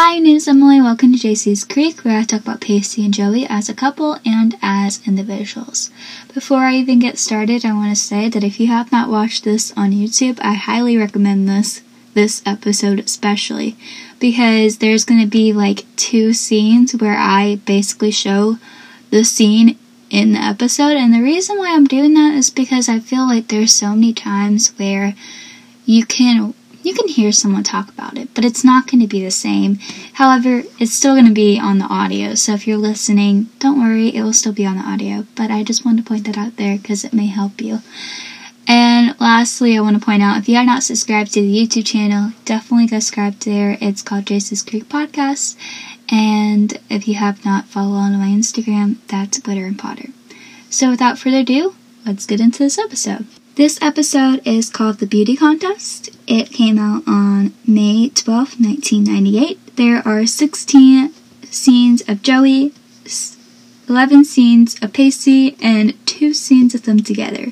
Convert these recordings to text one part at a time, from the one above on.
Hi, my name is Emily and welcome to Jace's Creek, where I talk about Pacey and Joey as a couple and as individuals. Before I even get started, I want to say that if you have not watched this on YouTube, I highly recommend this episode especially, because there's going to be like two scenes where I basically show the scene in the episode, and the reason why I'm doing that is because I feel like there's so many times where you can hear someone talk about it, but it's not going to be the same. However, it's still going to be on the audio, so if you're listening, don't worry, it will still be on the audio, but I just wanted to point that out there because it may help you. And lastly, I want to point out, if you are not subscribed to the YouTube channel, definitely go subscribe there. It's called Jace's Creek Podcast. And if you have not, follow on my Instagram, that's Butter and Potter. So without further ado, let's get into this episode. This episode is called The Beauty Contest. It came out on May 12, 1998. There are 16 scenes of Joey, 11 scenes of Pacey, and 2 scenes of them together.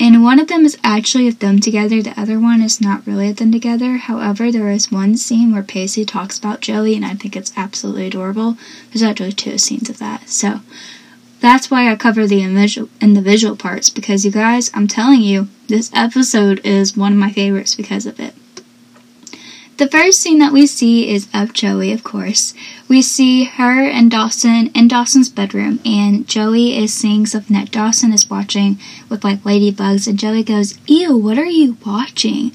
And one of them is actually of them together, the other one is not really of them together. However, there is one scene where Pacey talks about Joey, and I think it's absolutely adorable. There's actually 2 scenes of that, so that's why I cover the individual parts, because you guys, I'm telling you, this episode is one of my favorites because of it. The first scene that we see is of Joey, of course. We see her and Dawson in Dawson's bedroom, and Joey is seeing something that Dawson is watching with, like, ladybugs, and Joey goes, "Ew, what are you watching?"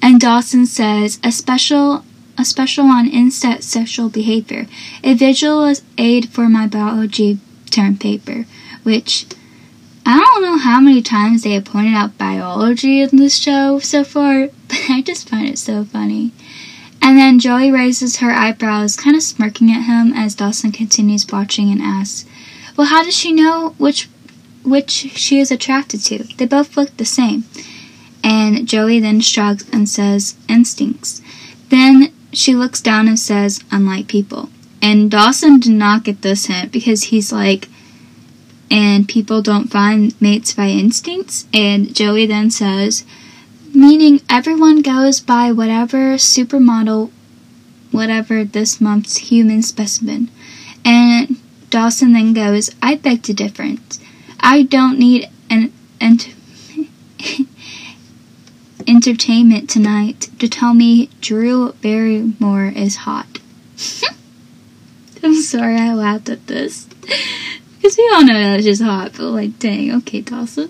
And Dawson says, a special on insect sexual behavior. A visual aid for my biology term paper, which I don't know how many times they have pointed out biology in this show so far, but I just find it so funny. And then Joey raises her eyebrows, kind of smirking at him as Dawson continues watching and asks, "Well, how does she know which she is attracted to? They both look the same." And Joey then shrugs and says, "Instincts." Then she looks down and says, "Unlike people." And Dawson did not get this hint because he's like, "And people don't find mates by instincts?" And Joey then says, "Meaning everyone goes by whatever supermodel, whatever this month's human specimen." And Dawson then goes, "I beg to differ. I don't need an entertainment tonight to tell me Drew Barrymore is hot." I'm sorry I laughed at this, because we all know that she's hot, but like, dang, okay, Dawson.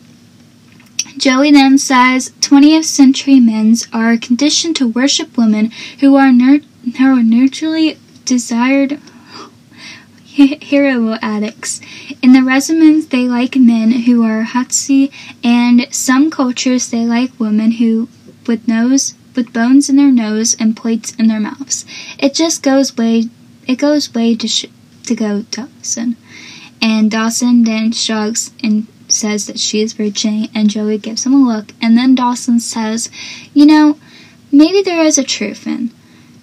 Joey then says 20th century men are conditioned to worship women who are naturally desired hero addicts. In the regimens, they like men who are hussy, and some cultures they like women who with bones in their nose and plates in their mouths. It goes way to go, Dawson. And Dawson then shrugs and says that she is virgin, and Joey gives him a look, and then Dawson says, "You know, maybe there is a truth in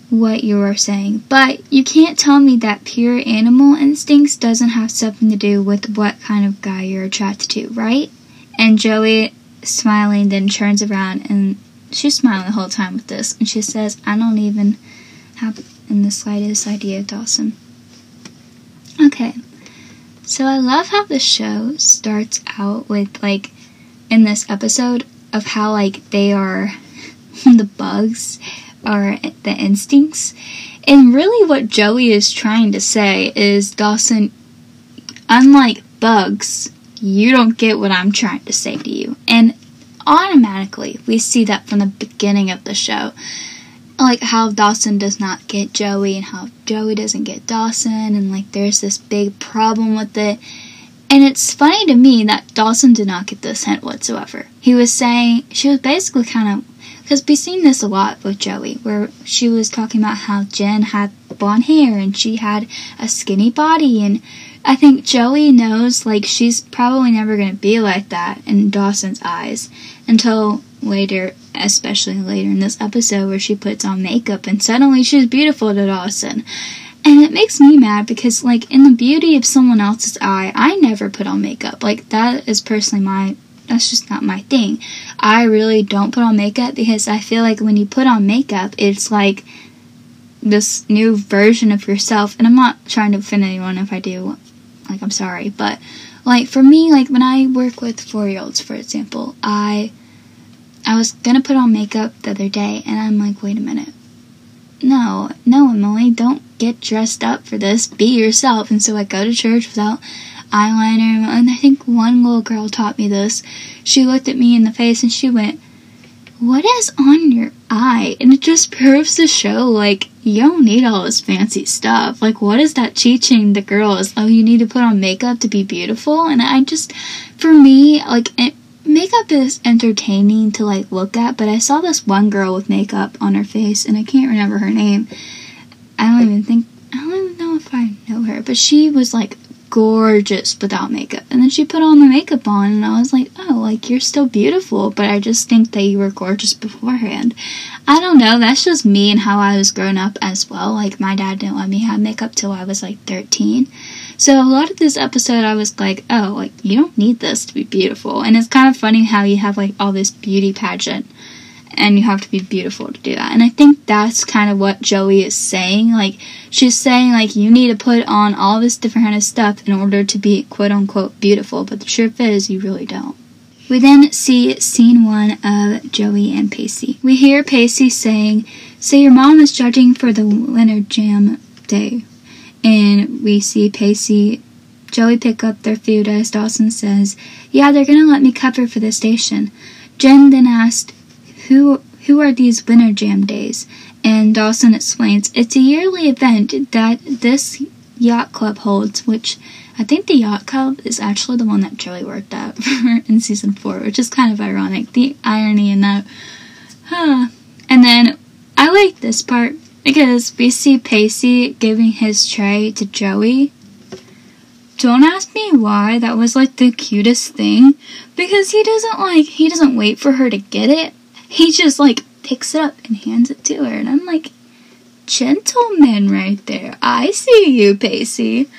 what you are saying, but you can't tell me that pure animal instincts doesn't have something to do with what kind of guy you're attracted to, right?" And Joey, smiling, then turns around, and she's smiling the whole time with this, and she says, "I don't even have in the slightest idea, Dawson." Okay. So I love how the show starts out with, like, in this episode, of how, like, they are, the bugs are the instincts. And really what Joey is trying to say is, Dawson, unlike bugs, you don't get what I'm trying to say to you. And automatically, we see that from the beginning of the show. Like, how Dawson does not get Joey and how Joey doesn't get Dawson, and, like, there's this big problem with it. And it's funny to me that Dawson did not get this hint whatsoever. He was saying, she was basically kind of, because we've seen this a lot with Joey, where she was talking about how Jen had blonde hair and she had a skinny body, and I think Joey knows, like, she's probably never going to be like that in Dawson's eyes until later, especially later in this episode where she puts on makeup and suddenly she's beautiful to Dawson. And it makes me mad because, like, in the beauty of someone else's eye, I never put on makeup. Like, that is personally that's just not my thing. I really don't put on makeup because I feel like when you put on makeup, it's like, this new version of yourself, and I'm not trying to offend anyone if I do, like, I'm sorry, but, like, for me, like, when I work with 4-year-olds, for example, I was gonna put on makeup the other day, and I'm like, wait a minute, no, Emily, don't get dressed up for this, be yourself. And so I go to church without eyeliner, and I think one little girl taught me this. She looked at me in the face, and she went, what is on your eye? And it just proves to show, like, you don't need all this fancy stuff. Like, what is that teaching the girls? Oh, you need to put on makeup to be beautiful? And I just, for me, like, makeup is entertaining to, like, look at, but I saw this one girl with makeup on her face, and I can't remember her name. I don't even know if I know her, but she was, like, gorgeous without makeup, and then she put all the makeup on, and I was like, oh, like, you're still beautiful, but I just think that you were gorgeous beforehand. I don't know, that's just me and how I was grown up as well. Like, my dad didn't let me have makeup till I was like 13, so a lot of this episode I was like, oh, like, you don't need this to be beautiful. And it's kind of funny how you have, like, all this beauty pageant and you have to be beautiful to do that. And I think that's kind of what Joey is saying. Like, she's saying, like, you need to put on all this different kind of stuff in order to be, quote-unquote, beautiful. But the truth is, you really don't. We then see scene 1 of Joey and Pacey. We hear Pacey saying, so your mom is judging for the Windjammer day. And we see Pacey, Joey pick up their food as Dawson says, yeah, they're going to let me cover for the station. Jen then asked, Who are these Winter Jam Days? And Dawson explains, it's a yearly event that this yacht club holds, which I think the yacht club is actually the one that Joey worked at in season 4, which is kind of ironic. The irony in that. And then I like this part because we see Pacey giving his tray to Joey. Don't ask me why that was, like, the cutest thing, because he doesn't wait for her to get it. He just, like, picks it up and hands it to her. And I'm like, gentleman right there. I see you, Pacey.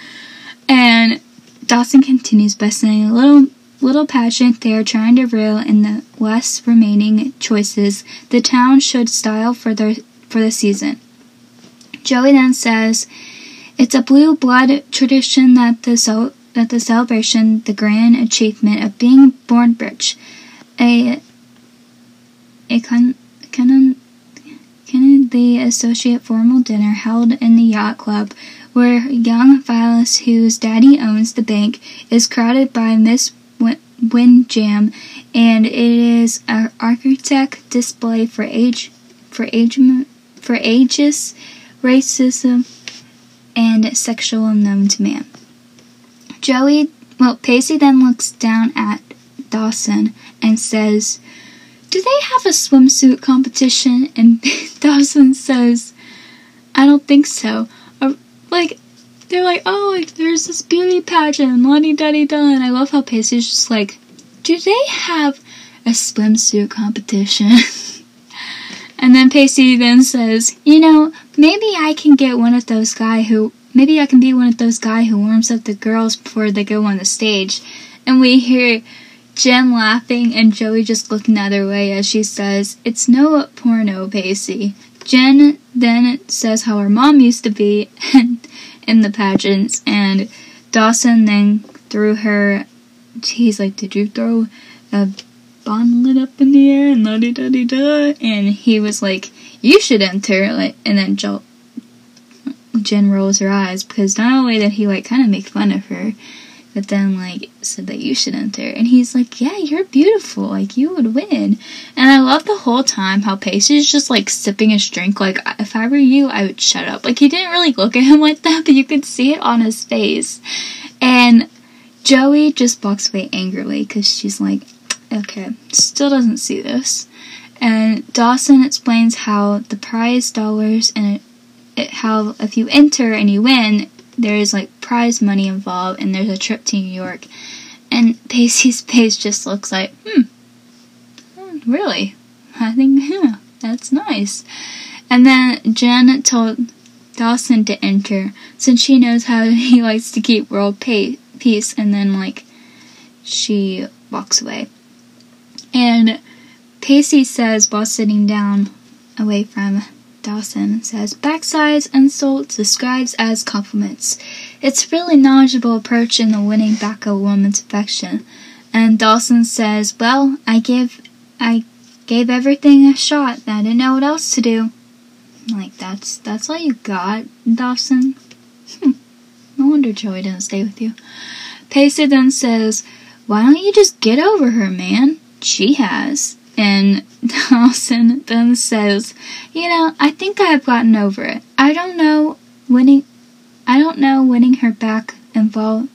And Dawson continues by saying, a little pageant they are trying to reel in the last remaining choices the town should style for the season. Joey then says, it's a blue blood tradition that the celebration, the grand achievement of being born rich, they associate formal dinner held in the yacht club where young Phyllis, whose daddy owns the bank, is crowded by Miss Windjam, and it is an architect display for ageist, racism, and sexual unknown to man. Pacey then looks down at Dawson and says, do they have a swimsuit competition? And Dawson says, I don't think so. Like, they're like, oh, like, there's this beauty pageant, la-di-da-di-da. And I love how Pacey's just like, do they have a swimsuit competition? And then Pacey then says, maybe I can get one of those guy who, maybe I can be one of those guy who warms up the girls before they go on the stage. And we hear Jen laughing and Joey just looking the other way as she says, it's no porno, Pacey. Jen then says how her mom used to be in the pageants, and Dawson then threw her, he's like, did you throw a bonnet up in the air? And la-di-da-di-da. And he was like, you should enter. Like, and then Jen rolls her eyes because not only did he, like, kind of make fun of her, but then, like, said that you should enter. And he's like, yeah, you're beautiful. Like, you would win. And I love the whole time how Pacey's just, like, sipping his drink. Like, if I were you, I would shut up. Like, he didn't really look at him like that, but you could see it on his face. And Joey just walks away angrily because she's like, okay, still doesn't see this. And Dawson explains how the prize dollars and how if you enter and you win, there's, like, prize money involved, and there's a trip to New York. And Pacey's face just looks like, really? I think, yeah, that's nice. And then Jen told Dawson to enter, since she knows how he likes to keep world peace, and then, like, she walks away. And Pacey says, while sitting down away from Dawson says, "Backside's insults describes as compliments. It's really knowledgeable approach in the winning back a woman's affection." And Dawson says, "Well, I gave everything a shot. I didn't know what else to do." Like, that's all you got, Dawson? No wonder Joey didn't stay with you. Pacey then says, "Why don't you just get over her, man? She has." And Dawson then says, "You know, I think I have gotten over it. I don't know winning her back involved.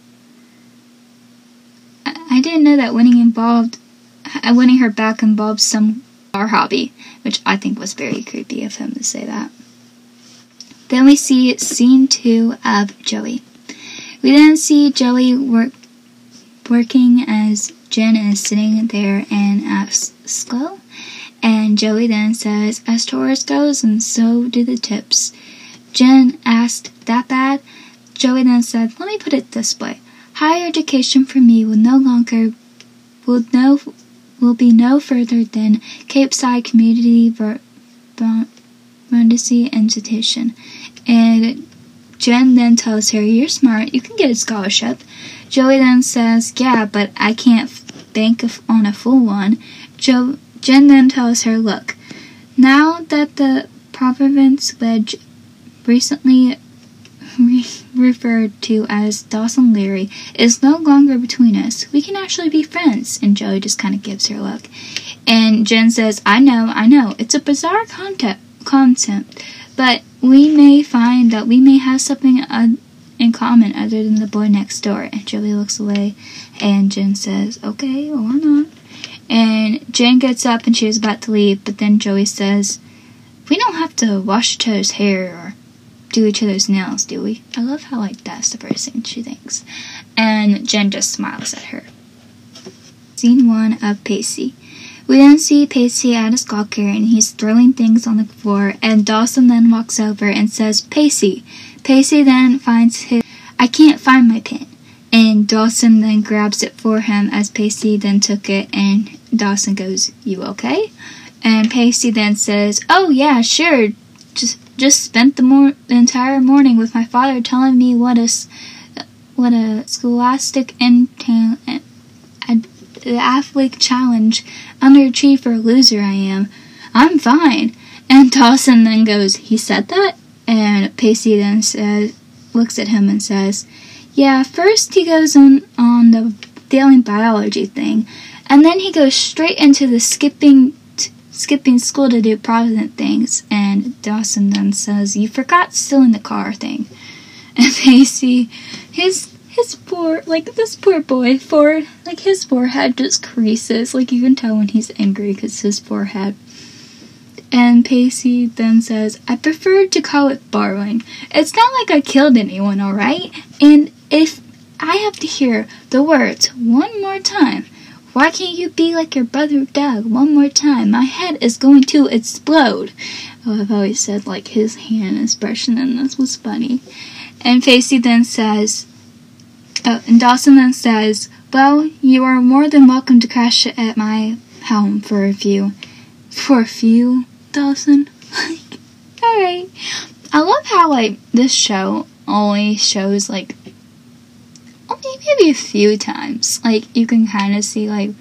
I didn't know that winning her back involved some bar hobby," which I think was very creepy of him to say that. Then we see scene 2 of Joey. We then see Joey working as Jen is sitting there and asks Sklo. And Joey then says, "As Taurus goes, and so do the tips." Jen asked, "That bad?" Joey then said, "Let me put it this way. Higher education for me will be no further than Capeside Community Vermondicy Institution." And Jen then tells her, "You're smart, you can get a scholarship." Joey then says, "Yeah, but I can't bank on a full one." Jen then tells her, "Look, now that the Providence wedge, recently referred to as Dawson Leary, is no longer between us, we can actually be friends." And Joey just kind of gives her a look. And Jen says, I know, it's a bizarre concept, but we may find that we may have something in common other than the boy next door." And Joey looks away, and Jen says, "Okay, or not." And Jen gets up and she was about to leave, but then Joey says, "We don't have to wash each other's hair or do each other's nails, do we?" I love how, like, that's the first thing she thinks. And Jen just smiles at her. Scene 1 of Pacey. We then see Pacey at his locker, and he's throwing things on the floor, and Dawson then walks over and says, "Pacey." Pacey then finds his, "I can't find my pen." And Dawson then grabs it for him as Pacey then took it, and Dawson goes, "You okay?" And Pacey then says, "Oh yeah, sure. Just spent the entire morning with my father telling me what a scholastic athlete challenge underachiever loser I am. I'm fine." And Dawson then goes, "He said that?" And Pacey then looks at him and says, "Yeah, first he goes on the failing biology thing, and then he goes straight into the skipping school to do Provident things." And Dawson then says, "You forgot stealing the car thing." And Pacey, his forehead just creases. Like, you can tell when he's angry because his forehead. And Pacey then says, "I prefer to call it borrowing. It's not like I killed anyone, all right? And if I have to hear the words one more time, why can't you be like your brother Doug one more time? My head is going to explode." Oh, I've always said, like, his hand expression, and this was funny. And Pacey then says, and Dawson then says, "Well, you are more than welcome to crash at my home for a few." For a few, Dawson? Like, alright. I love how, like, this show only shows, like, maybe a few times. Like, you can kind of see, like,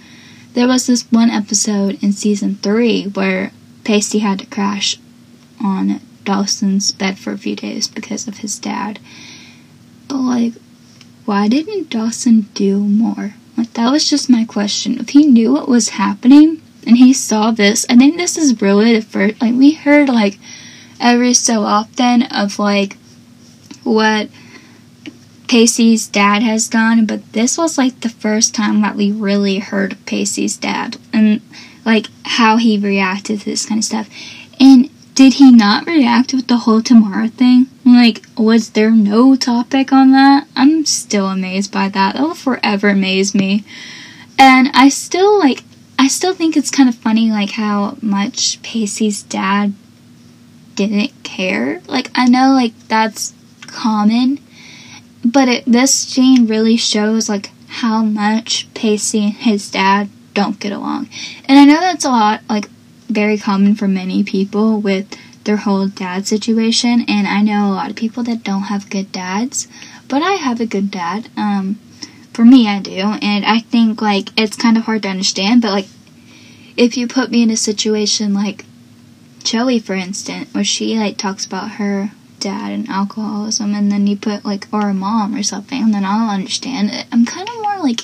there was this one episode in season 3 where Pacey had to crash on Dawson's bed for a few days because of his dad. But, like, why didn't Dawson do more? Like, that was just my question. If he knew what was happening and he saw this, I think this is really the first, like, we heard, like, every so often of, like, what Pacey's dad has done, but this was, like, the first time that we really heard Pacey's dad and, like, how he reacted to this kind of stuff. And did he not react with the whole Tamara thing? Like, was there no topic on that? I'm still amazed by that. That'll forever amaze me. And I still think it's kind of funny, like, how much Pacey's dad didn't care. Like, I know, like, that's common, but this scene really shows, like, how much Pacey and his dad don't get along. And I know that's a lot, like, very common for many people with their whole dad situation, and I know a lot of people that don't have good dads, but I have a good dad. For me, I do, and I think, like, it's kind of hard to understand, but, like, if you put me in a situation like Joey, for instance, where she, like, talks about her dad and alcoholism, and then you put, like, or a mom or something, and then I'll understand it. I'm kind of more like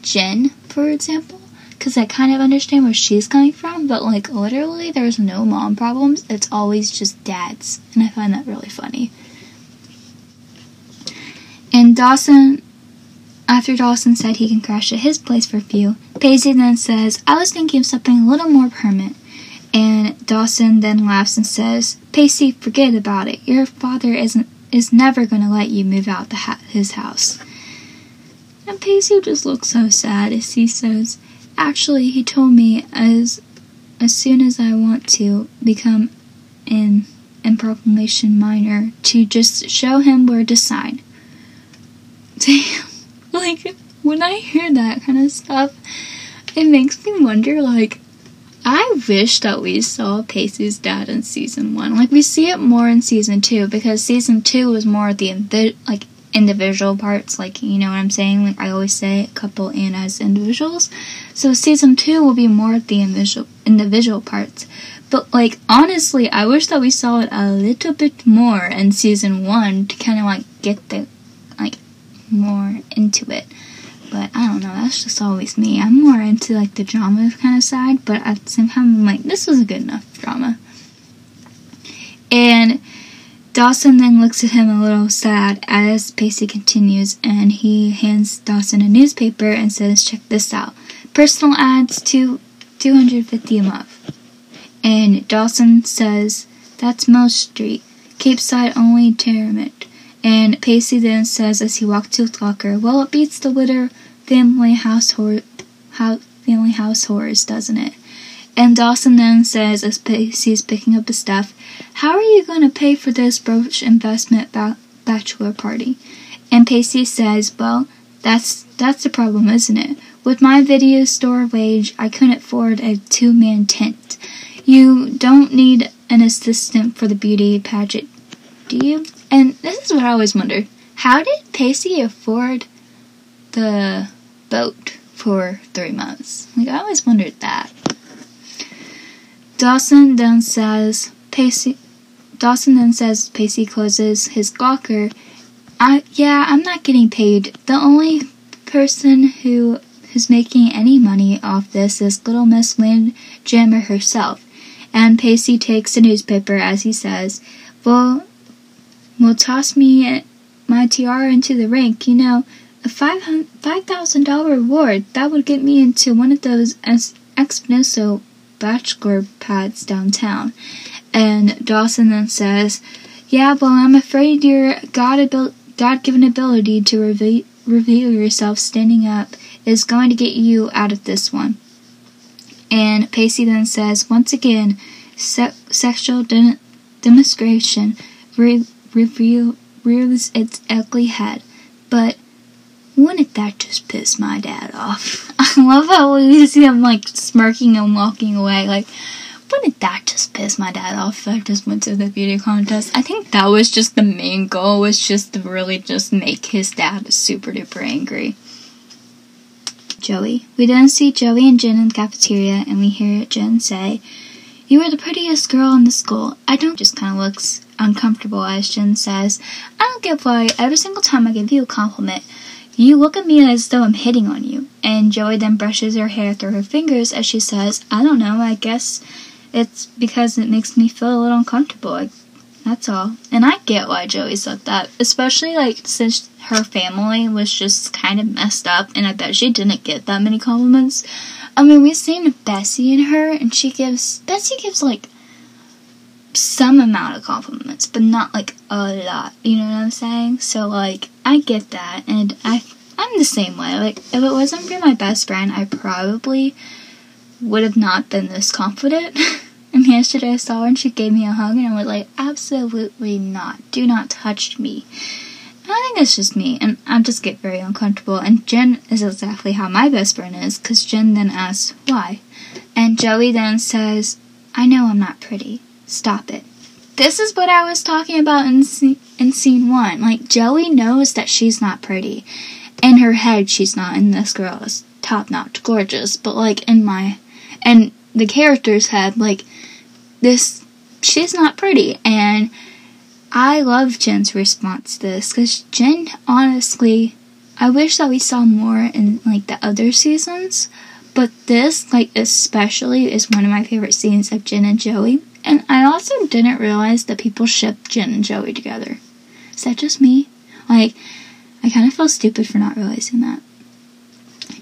Jen, for example, because I kind of understand where she's coming from, but, like, literally there's no mom problems. It's always just dads, and I find that really funny. And Dawson, after Dawson said he can crash at his place for a few, Paisley then says, "I was thinking of something a little more permanent." And Dawson then laughs and says, "Pacey, forget about it. Your father is never going to let you move out his house." And Pacey just looks so sad as he says, "Actually, he told me as soon as I want to become in proclamation minor to just show him where to sign." Damn. Like, when I hear that kind of stuff, it makes me wonder, like, I wish that we saw Pacey's dad in season 1. Like, we see it more in season 2, because season 2 was more the individual parts, like, you know what I'm saying? Like, I always say couple and as individuals. So season 2 will be more the individual parts. But, like, honestly, I wish that we saw it a little bit more in season 1 to kind of, like, get the, like, more into it. But I don't know, that's just always me. I'm more into, like, the drama kind of side, but at the same time, I'm like, this was a good enough drama. And Dawson then looks at him a little sad as Pacey continues, and he hands Dawson a newspaper and says, "Check this out. Personal ads to $250 a month." And Dawson says, "That's Mill Street, Capeside only retirement." And Pacey then says as he walked to the locker, "Well, it beats the Witter family house horrors, doesn't it?" And Dawson then says as Pacey's picking up his stuff, "How are you going to pay for this brooch investment bachelor party?" And Pacey says, "Well, that's the problem, isn't it? With my video store wage, I couldn't afford a two-man tent. You don't need an assistant for the beauty pageant, do you?" And this is what I always wonder. How did Pacey afford the boat for 3 months? Like, I always wondered that. Dawson then says Pacey closes his locker, I'm not getting paid. The only person who is making any money off this is little Miss Windjammer herself." And Pacey takes the newspaper as he says, "Well, toss me my tiara into the rink. You know, a $5,000 reward, that would get me into one of those expensive bachelor pads downtown." And Dawson then says, "Yeah, well, I'm afraid your God-given ability to reveal yourself standing up is going to get you out of this one." And Pacey then says, "Once again, sexual demonstration reveals its ugly head, but wouldn't that just piss my dad off?" I love how you see him, like, smirking and walking away, like, wouldn't that just piss my dad off if I just went to the beauty contest? I think that was just the main goal, was just to really just make his dad super duper angry. Joey. We then see Joey and Jen in the cafeteria, and we hear Jen say, "You are the prettiest girl in the school." I don't just kind of looks uncomfortable as Jen says, "I don't get why every single time I give you a compliment, you look at me as though I'm hitting on you." And Joey then brushes her hair through her fingers as she says, "I don't know, I guess it's because it makes me feel a little uncomfortable. That's all." And I get why Joey said that, especially, like, since her family was just kind of messed up, and I bet she didn't get that many compliments. I mean, we've seen Bessie in her, and Bessie gives, like, some amount of compliments, but not, like, a lot, you know what I'm saying? So, like, I get that, and I'm the same way. Like, if it wasn't for my best friend, I probably would have not been this confident. I mean, yesterday I saw her, and she gave me a hug, and I was like, absolutely not. Do not touch me. I think it's just me, and I just get very uncomfortable, and Jen is exactly how my best friend is, because Jen then asks why. And Joey then says, "I know I'm not pretty. Stop it." This is what I was talking about in scene one. Like, Joey knows that she's not pretty. In her head, she's not, and this girl is top-notch gorgeous. But, like, in the character's head, like, she's not pretty. And I love Jen's response to this, because Jen, honestly, I wish that we saw more in, like, the other seasons. But this, like, especially is one of my favorite scenes of Jen and Joey. And I also didn't realize that people ship Jen and Joey together. Is that just me? Like, I kind of feel stupid for not realizing that.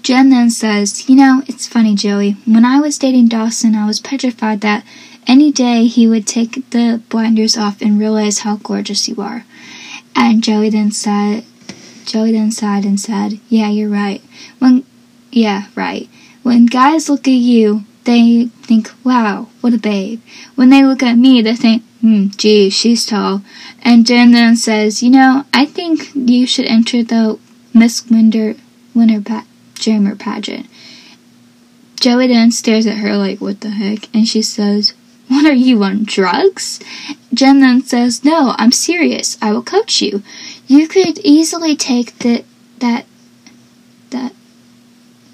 Jen then says, "You know, it's funny, Joey. When I was dating Dawson, I was petrified that any day he would take the blinders off and realize how gorgeous you are." And Joey then sighed and said, "Yeah, you're right. When guys look at you, they think, wow, what a babe. When they look at me, they think, gee, she's tall." And Jen then says, "You know, I think you should enter the Miss Windjammer pageant." Joey then stares at her like, what the heck? And she says, "What, are you on drugs?" Jen then says, "No, I'm serious. I will coach you. You could easily take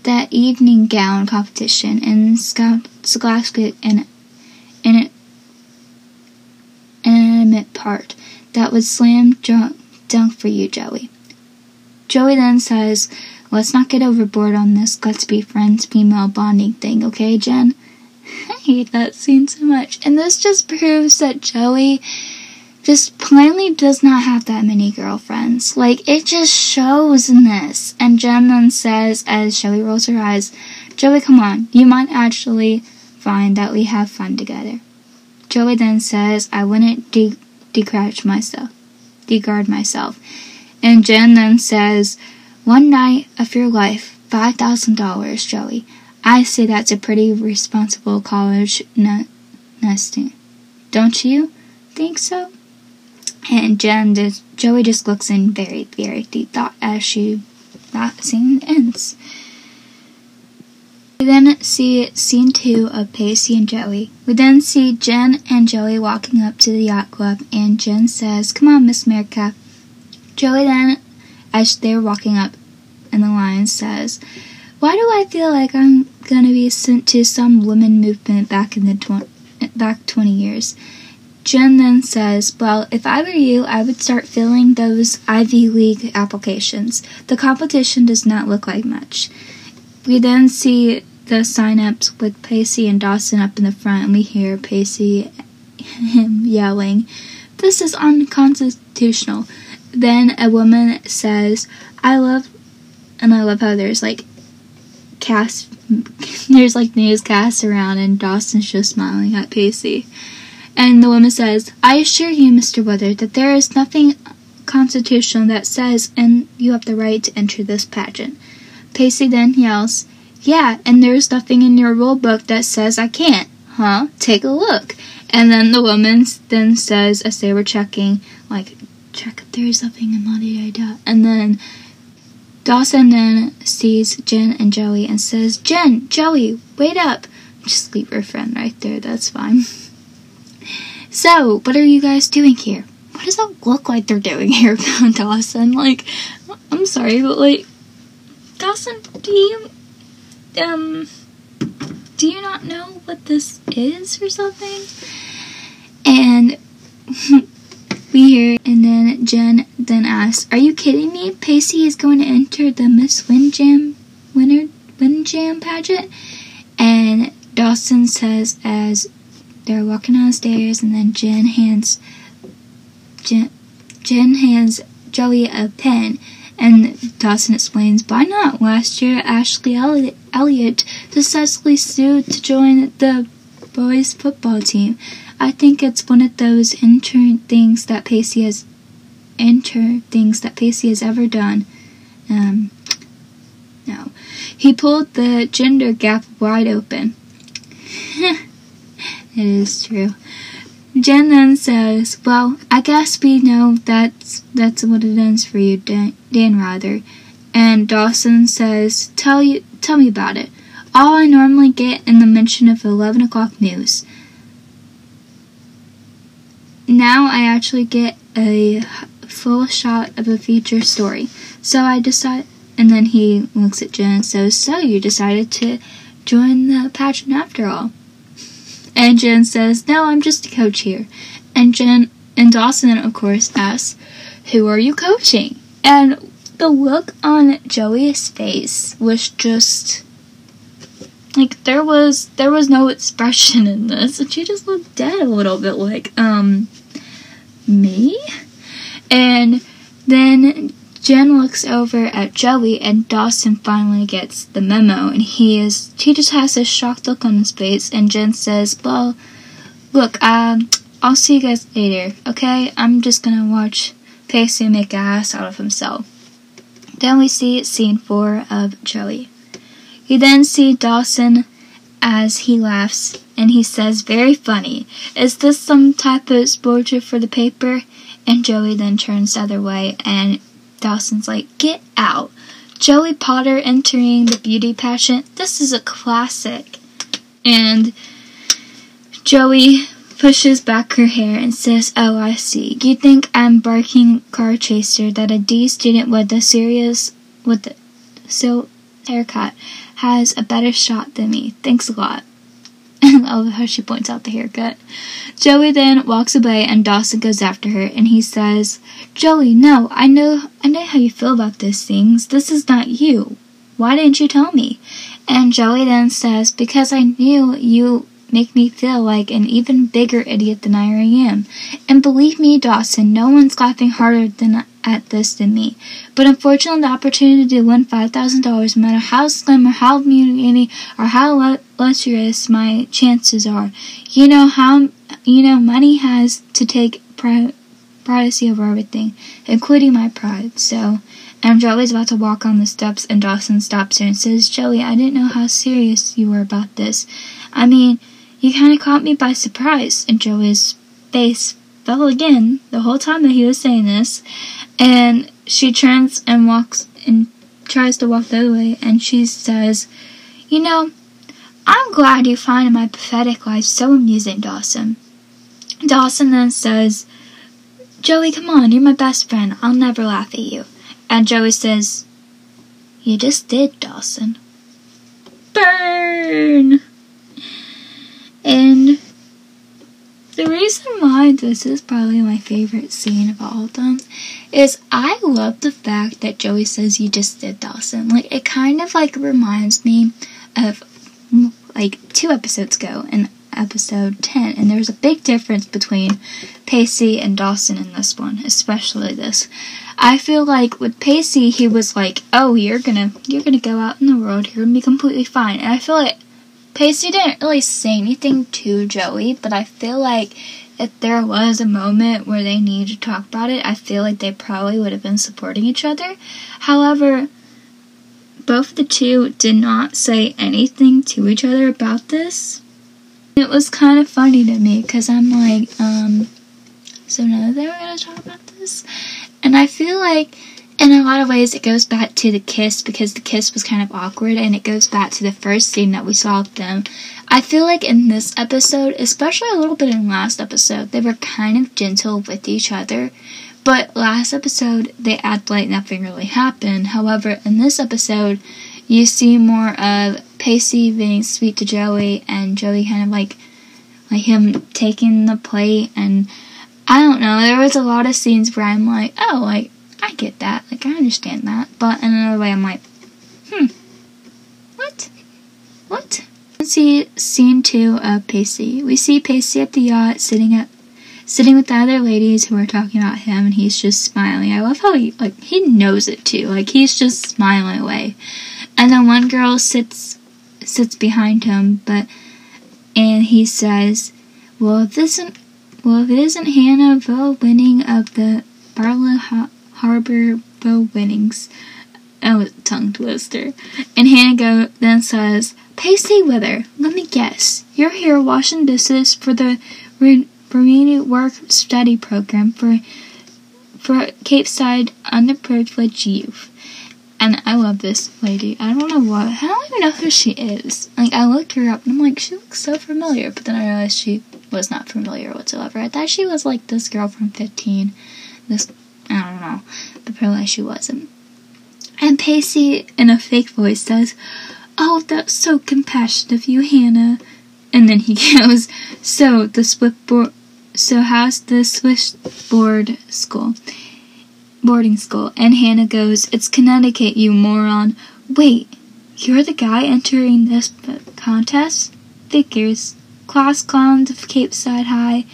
that evening gown competition in Scholastic intimate part. That would slam dunk for you, Joey." Joey then says, "Let's not get overboard on this. Let's be friends, female bonding thing, okay, Jen?" I hate that scene so much. And this just proves that Joey just plainly does not have that many girlfriends. Like, it just shows in this. And Jen then says, as Joey rolls her eyes, "Joey, come on. You might actually find that we have fun together." Joey then says, "I wouldn't degrade myself." And Jen then says, "One night of your life, $5,000, Joey. I say that's a pretty responsible college nesting. Don't you think so?" And Joey just looks in very, very deep thought as that scene ends. We then see scene 2 of Pacey and Joey. We then see Jen and Joey walking up to the yacht club, and Jen says, "Come on, Miss America." Joey then, as they're walking up in the line, says, "Why do I feel like I'm gonna be sent to some women movement back in the back 20 years?" Jen then says, "Well, if I were you, I would start filling those Ivy League applications. The competition does not look like much." We then see the sign-ups with Pacey and Dawson up in the front, and we hear Pacey yelling, "This is unconstitutional." Then a woman says, I love how there's like newscasts around, and Dawson's just smiling at Pacey. And the woman says, "I assure you, Mr. Weather, that there is nothing constitutional that says and you have the right to enter this pageant." Pacey then yells, "Yeah, and there is nothing in your rule book that says I can't, huh? Take a look." And then the woman then says, as they were checking, like, "Check if there is nothing in la-di-da-da." And then Dawson then sees Jen and Joey and says, "Jen, Joey, wait up." Just leave her friend right there, that's fine. "So, what are you guys doing here?" What does that look like they're doing here, Dawson? Like, I'm sorry, but like, Dawson, do you not know what this is or something? And we hear, and then Jen then asks, "Are you kidding me? Pacey is going to enter the Miss Windjammer pageant?" And Dawson says, as they're walking on the stairs, and then Jen hands Joey a pen, and Dawson explains, "Why not? Last year, Ashley Elliott successfully sued to join the boys' football team. I think it's one of those intern things that Pacey has ever done." No. "He pulled the gender gap wide open." It is true. Jen then says, "Well, I guess we know that's what it is for you, Dan Rather." And Dawson says, "Tell me about it. All I normally get in the mention of 11 o'clock news." Now I actually get a full shot of a feature story. So I decide, and then he looks at Jen and says, "So you decided to join the pageant after all?" And Jen says, "No, I'm just a coach here." And Dawson, of course, asks, "Who are you coaching?" And the look on Joey's face was just like there was no expression in this, and she just looked dead a little bit, like, me? And then Jen looks over at Joey, and Dawson finally gets the memo, and he just has this shocked look on his face, and Jen says, "Well, look, I'll see you guys later, okay? I'm just gonna watch Pacey make an ass out of himself." Then we see scene 4 of Joey. You then see Dawson as he laughs, and he says, "Very funny. Is this some type of exposure for the paper?" And Joey then turns the other way, and Dawson's like, "Get out. Joey Potter entering the beauty pageant? This is a classic." And Joey pushes back her hair and says, "Oh, I see. You think I'm barking car chaser that a D student with the haircut has a better shot than me. Thanks a lot." I love how she points out the haircut. Joey then walks away, and Dawson goes after her, and he says, "Joey, no, I know how you feel about these things. This is not you. Why didn't you tell me?" And Joey then says, "Because I knew you make me feel like an even bigger idiot than I already am. And believe me, Dawson, no one's laughing harder at this than me. But unfortunately, the opportunity to win $5,000, no matter how slim or how mutiny or how luxurious my chances are, money has to take privacy over everything, including my pride. So." And Joey's about to walk on the steps, and Dawson stops her and says, "Joey, I didn't know how serious you were about this. I mean, you kind of caught me by surprise." And Joey's face fell again the whole time that he was saying this. And she turns and walks and tries to walk the other way. And she says, "I'm glad you find my pathetic life so amusing, Dawson." Dawson then says, "Joey, come on, you're my best friend. I'll never laugh at you." And Joey says, "You just did, Dawson." Burn! And the reason why this is probably my favorite scene of all of them is I love the fact that Joey says, "You just did, Dawson." Like, it kind of, like, reminds me of, like, 2 episodes ago in episode 10. And there's a big difference between Pacey and Dawson in this one, especially this. I feel like with Pacey, he was like, "Oh, you're gonna go out in the world. You're gonna be completely fine." And I feel like Pacey didn't really say anything to Joey, but I feel like if there was a moment where they needed to talk about it, I feel like they probably would have been supporting each other. However, both the two did not say anything to each other about this. It was kind of funny to me, because I'm like, so now they were going to talk about this? And I feel like, in a lot of ways, it goes back to the kiss, because the kiss was kind of awkward, and it goes back to the first scene that we saw of them. I feel like in this episode, especially a little bit in last episode, they were kind of gentle with each other, but last episode, they act like nothing really happened. However, in this episode, you see more of Pacey being sweet to Joey, and Joey kind of like him taking the plate, and I don't know, there was a lot of scenes where I'm like, "Oh, like, I get that. Like, I understand that." But in another way, I'm like, What? Let's see scene 2 of Pacey. We see Pacey at the yacht sitting with the other ladies who are talking about him, and he's just smiling. I love how he knows it too. Like, he's just smiling away. And then one girl sits behind him, and he says, Well, if it isn't Hannah Vo winning of the Barlow Harbor Bow winnings." Oh, tongue twister. And Hannah then says, "Pacey Wither, let me guess. You're here washing dishes for the remedial work study program for Capeside underprivileged youth." And I love this lady. I don't even know who she is. Like, I looked her up and I'm like, she looks so familiar. But then I realized she was not familiar whatsoever. I thought she was like this girl from 15. I don't know, but apparently she wasn't. And Pacey, in a fake voice, says, "Oh, that's so compassionate of you, Hannah." And then he goes, "So how's the Switchboard school? Boarding school?" And Hannah goes, "It's Connecticut, you moron." "Wait, you're the guy entering this contest? Figures. Class clowns of Capeside High."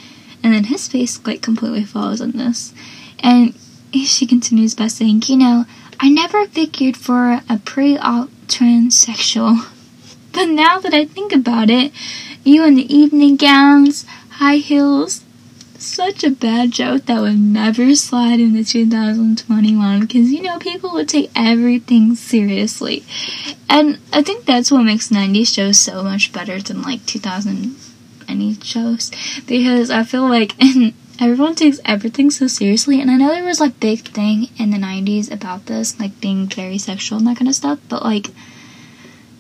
And then his face, like, completely follows on this. And she continues by saying, "You know, I never figured for a pre-op transsexual. But now that I think about it, you in the evening gowns, high heels." Such a bad joke that would never slide into 2021, because, you know, people would take everything seriously. And I think that's what makes 90s shows so much better than, like, 2000 any shows, because I feel like everyone takes everything so seriously. And I know there was, like, big thing in the 90s about this, like, being very sexual and that kind of stuff, but, like,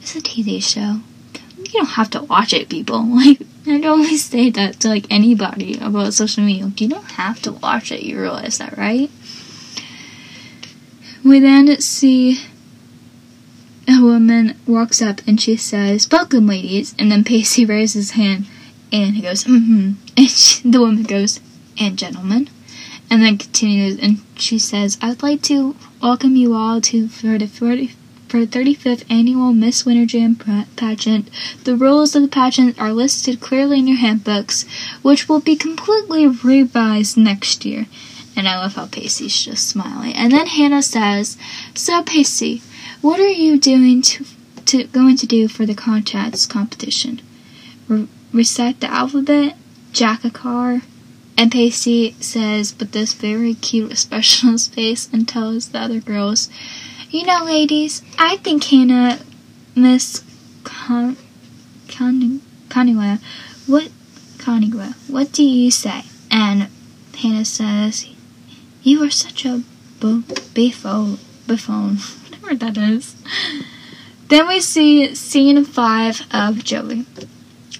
it's a TV show. You don't have to watch it, people. Like, I'd always say that to, like, anybody about social media. Like, you don't have to watch it. You realize that, right? We then see a woman walks up and she says, "Welcome, ladies." And then Pacey raises his hand and he goes, "Mm-hmm." And the woman goes, "And gentlemen." And then continues and she says, "I'd like to welcome you all to for the 35th annual Miss Windjammer pageant. The rules of the pageant are listed clearly in your handbooks, which will be completely revised next year." And I love how Pacey's just smiling. And then Hannah says, "So Pacey, what are you doing going to do for the contest competition? Recite the alphabet, jack a car." And Pacey says, with this very cute expressionless face, and tells the other girls, "You know, ladies, I think Hannah, Miss Conigua, what do you say?" And Hannah says, "You are such a buffon, whatever that is." Then we see scene 5 of Joey.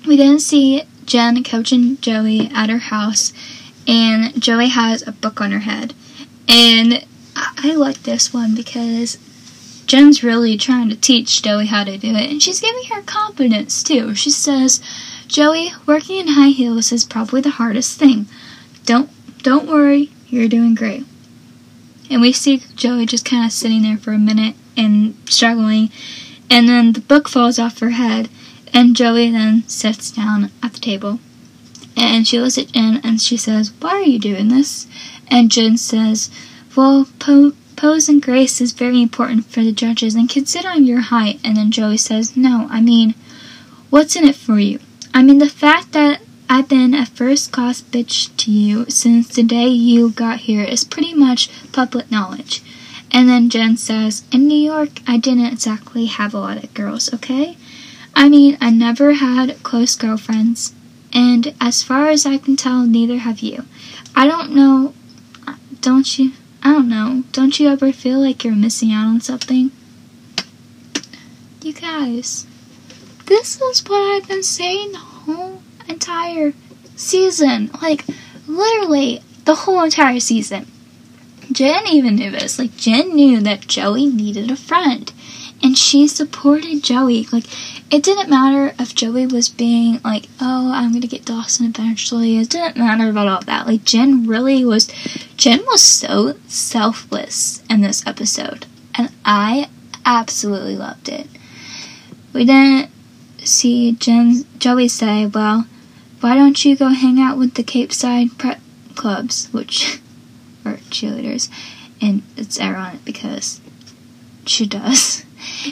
We then see Jen coaching Joey at her house, and Joey has a book on her head. And I like this one because Jen's really trying to teach Joey how to do it, and she's giving her confidence too. She says, "Joey, working in high heels is probably the hardest thing. Don't worry, you're doing great." And we see Joey just kind of sitting there for a minute and struggling, and then the book falls off her head, and Joey then sits down at the table. And she looks at Jen and she says, "Why are you doing this?" And Jen says, "Well, pose and grace is very important for the judges, and considering your height." And then Joey says, "No, I mean, what's in it for you? I mean, the fact that I've been a first-class bitch to you since the day you got here is pretty much public knowledge." And then Jen says, "In New York, I didn't exactly have a lot of girls, okay? I mean, I never had close girlfriends, and as far as I can tell, neither have you. I don't know. Don't you ever feel like you're missing out on something?" You guys, this is what I've been saying the whole entire season. Like, literally, the whole entire season. Jen even knew this. Like, Jen knew that Joey needed a friend. And she supported Joey. Like, it didn't matter if Joey was being like, "Oh, I'm gonna get Dawson eventually." It didn't matter about all that. Like, Jen was so selfless in this episode, and I absolutely loved it. We didn't see Joey say, "Well, why don't you go hang out with the Capeside prep clubs," which are cheerleaders, and it's ironic because she does.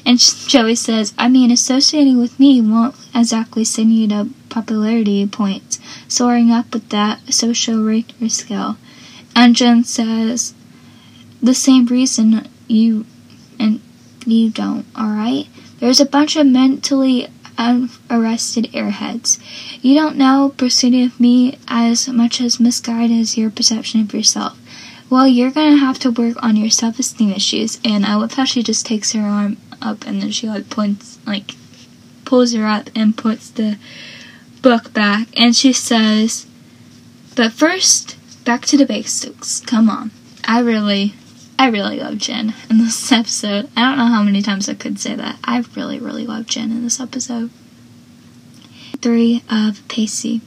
And Joey says, "I mean, associating with me won't exactly send you to popularity points, soaring up with that social rater scale." And Jen says, "The same reason you don't, alright? There's a bunch of mentally unarrested airheads. You don't know pursuit of me as much as misguided as your perception of yourself. Well, you're gonna have to work on your self-esteem issues." And I love how she just takes her arm up and then she, like, pulls her up and puts the book back, and she says, "But first, back to the basics. Come on." I really love Jen in this episode. I don't know how many times I could say that. I really, really love Jen in this episode. 3 of Pacey.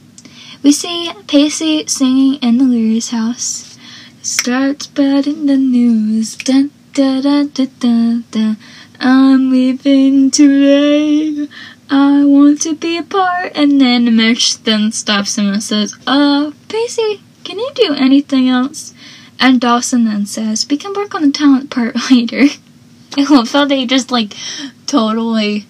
We see Pacey singing in the Leary's house. Starts spreading the news. Dun, da, da, da, da, da. I'm leaving today. I want to be a part. And then Mitch then stops him and says, Pacey, can you do anything else?" And Dawson then says, "We can work on the talent part later." I love how they just, like, totally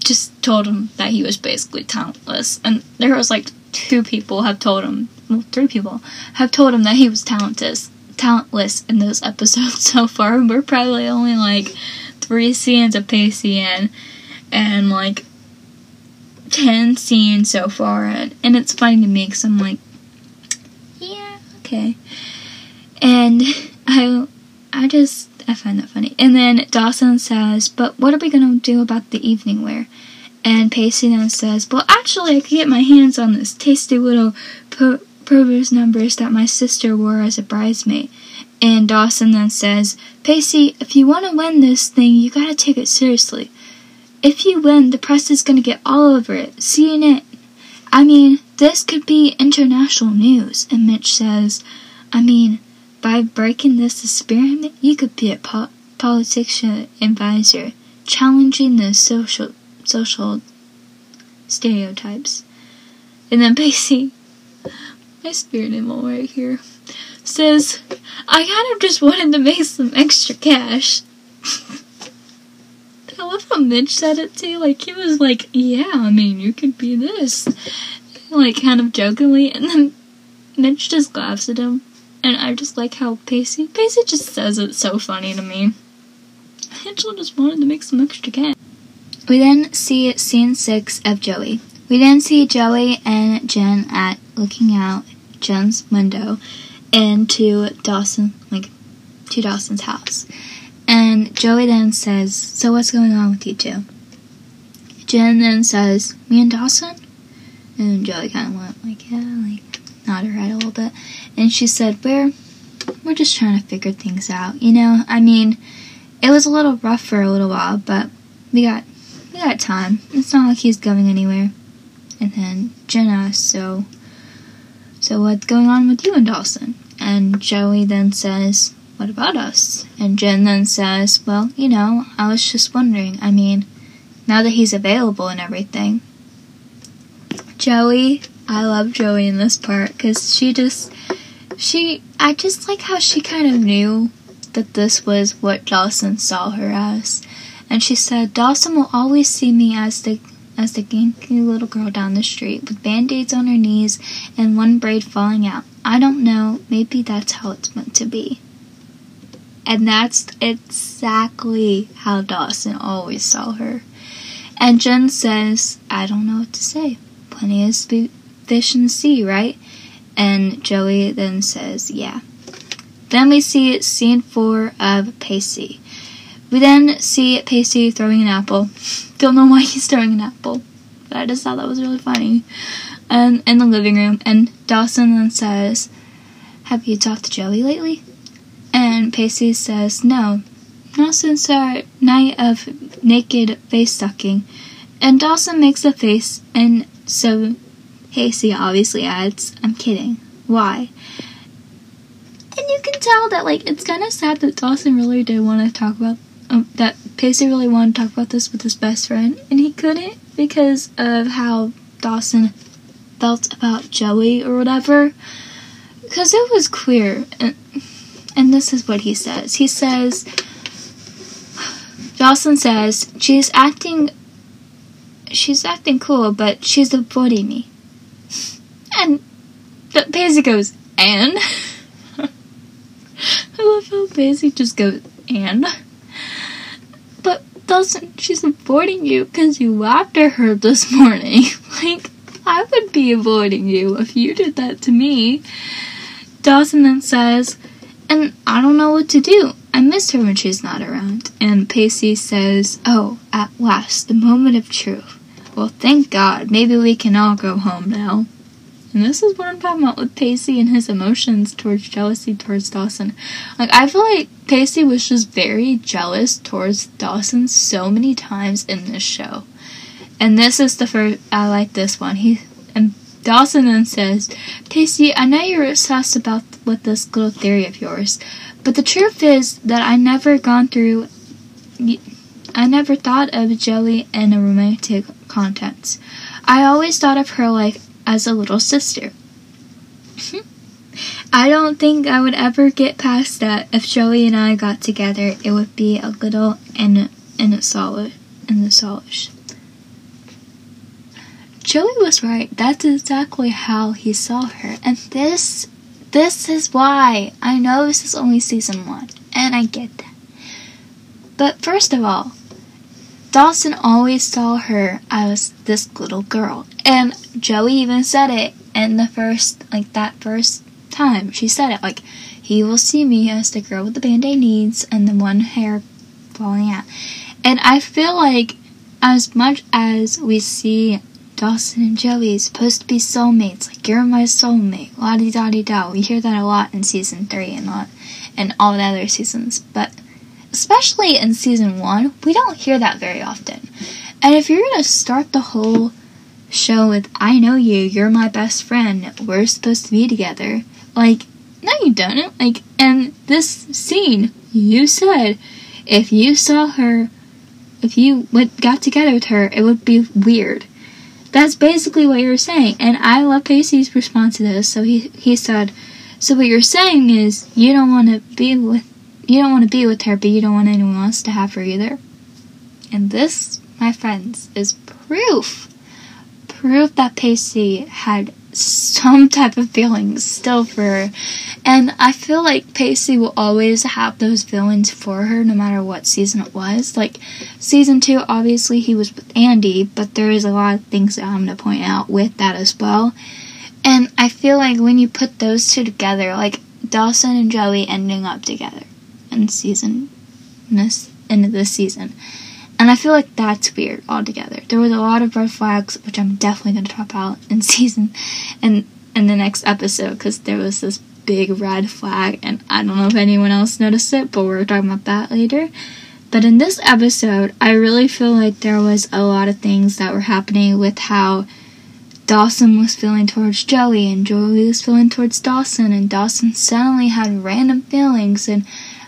just told him that he was basically talentless. And there was, like, 3 people have told him that he was talentless in those episodes so far. We're probably only, like, 3 scenes of Pacey in, and, like, 10 scenes so far. And it's funny to me, because I'm like, yeah, okay. And I find that funny. And then Dawson says, "But what are we going to do about the evening wear?" And Pacey then says, "Well, actually, I could get my hands on this tasty little Prover's numbers that my sister wore as a bridesmaid." And Dawson then says, "Pacey, if you want to win this thing, you got to take it seriously. If you win, the press is going to get all over it. CNN. I mean, this could be international news." And Mitch says, "I mean, by breaking this experiment, you could be a politician advisor, challenging the social stereotypes." And then Pacey, my spirit animal right here, says, "I kind of just wanted to make some extra cash." I love how Mitch said it too. Like, he was like, "Yeah, I mean, you could be this," like, kind of jokingly. And then Mitch just laughs at him. And I just like how Pacey just says it so funny to me. Angela just wanted to make some extra cash. We then see scene 6 of Joey. We then see Joey and Jen at looking out Jen's window into to Dawson's house. And Joey then says, "So what's going on with you two?" Jen then says, "Me and Dawson?" And Joey kind of went like, yeah, like, nod her head a little bit. And she said, We're just trying to figure things out. You know, I mean, it was a little rough for a little while, but we got time. It's not like he's going anywhere." And then Jen asks, So what's going on with you and Dawson?" And Joey then says, "What about us?" And Jen then says, "Well, you know, I was just wondering. I mean, now that he's available and everything." Joey, I love Joey in this part, because I just like how she kind of knew that this was what Dawson saw her as. And she said, "Dawson will always see me as the ganky little girl down the street with band-aids on her knees and one braid falling out. I don't know, maybe that's how it's meant to be." And that's exactly how Dawson always saw her. And Jen says, "I don't know what to say. Plenty of fish in the sea, right?" And Joey then says, "Yeah." Then we see scene 4 of Pacey. We then see Pacey throwing an apple. Don't know why he's throwing an apple, but I just thought that was really funny. In the living room, and Dawson then says, "Have you talked to Joey lately?" And Pacey says, "No, not since our night of naked face sucking." And Dawson makes a face, and so Pacey obviously adds, "I'm kidding. Why?" And you can tell that, like, it's kind of sad that Dawson really did want to talk about, that Pacey really wanted to talk about this with his best friend, and he couldn't because of how Dawson felt about Joey or whatever. Because it was queer, and this is what he says. He says, Dawson says, She's acting cool, but she's avoiding me." And Pacey goes, "And?" I love how Pacey just goes, "And?" "But Dawson, she's avoiding you because you laughed at her this morning." Like, I would be avoiding you if you did that to me. Dawson then says, "And I don't know what to do. I miss her when she's not around." And Pacey says, "Oh, at last, the moment of truth. Well, thank God. Maybe we can all go home now. And this is what I'm talking about with Pacey and his emotions towards jealousy towards Dawson. Like, I feel like Pacey was just very jealous towards Dawson so many times in this show. And this is the first, I like this one. Dawson then says, Pacey, I know you're obsessed about with this little theory of yours, but the truth is that I never thought of Joey in a romantic context. I always thought of her like, as a little sister. I don't think I would ever get past that. If Joey and I got together, it would be a little and a solish. Joey was right. That's exactly how he saw her. And this is why. I know this is only season 1, and I get that. But first of all, Dawson always saw her as this little girl. And Joey even said it in the first time. She said it, like, he will see me as the girl with the band-aid needs and the one hair falling out. And I feel like as much as we see Dawson and Joey supposed to be soulmates, like, you're my soulmate, la-di-da-di-da. We hear that a lot in season 3 and all the other seasons, but especially in season 1, we don't hear that very often. And if you're going to start the whole show with, I know you, you're my best friend, we're supposed to be together, like, no you don't. Like, and this scene, you said, if you got together with her, it would be weird. That's basically what you're saying. And I love Pacey's response to this. So he said, so what you're saying is you don't want to be with her, but you don't want anyone else to have her either. And this, my friends, is proof that Pacey had some type of feelings still for her. And I feel like Pacey will always have those feelings for her, no matter what season it was. Like, season 2, obviously, he was with Andy, but there is a lot of things that I'm going to point out with that as well. And I feel like when you put those two together, like, Dawson and Joey ending up together in this season. And I feel like that's weird altogether. There was a lot of red flags, which I'm definitely going to talk out in the next episode, because there was this big red flag, and I don't know if anyone else noticed it, but we're talking about that later. But in this episode, I really feel like there was a lot of things that were happening with how Dawson was feeling towards Joey, and Joey was feeling towards Dawson, and Dawson suddenly had random feelings, and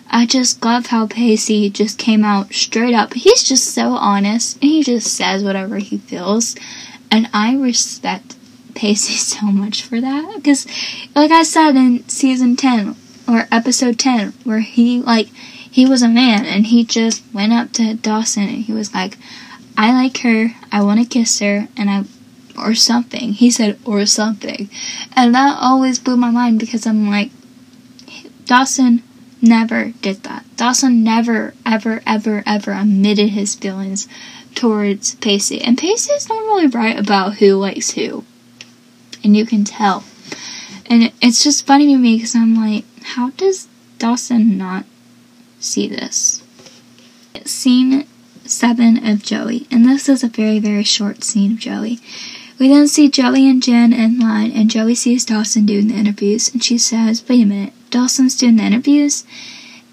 I just love how Pacey just came out straight up. He's just so honest, and he just says whatever he feels, and I respect Pacey so much for that, because, like I said in season 10, or episode 10, where he was a man, and he just went up to Dawson, and he was like, I like her, I want to kiss her, and or something. He said, or something. And that always blew my mind, because I'm like, Dawson never did that. Dawson never, ever, ever, ever admitted his feelings towards Pacey. And Pacey's normally right about who likes who. And you can tell. And it's just funny to me, because I'm like, how does Dawson not see this? Scene 7 of Joey. And this is a very, very short scene of Joey. We then see Joey and Jen in line, and Joey sees Dawson doing the interviews, and she says, wait a minute, Dawson's doing the interviews?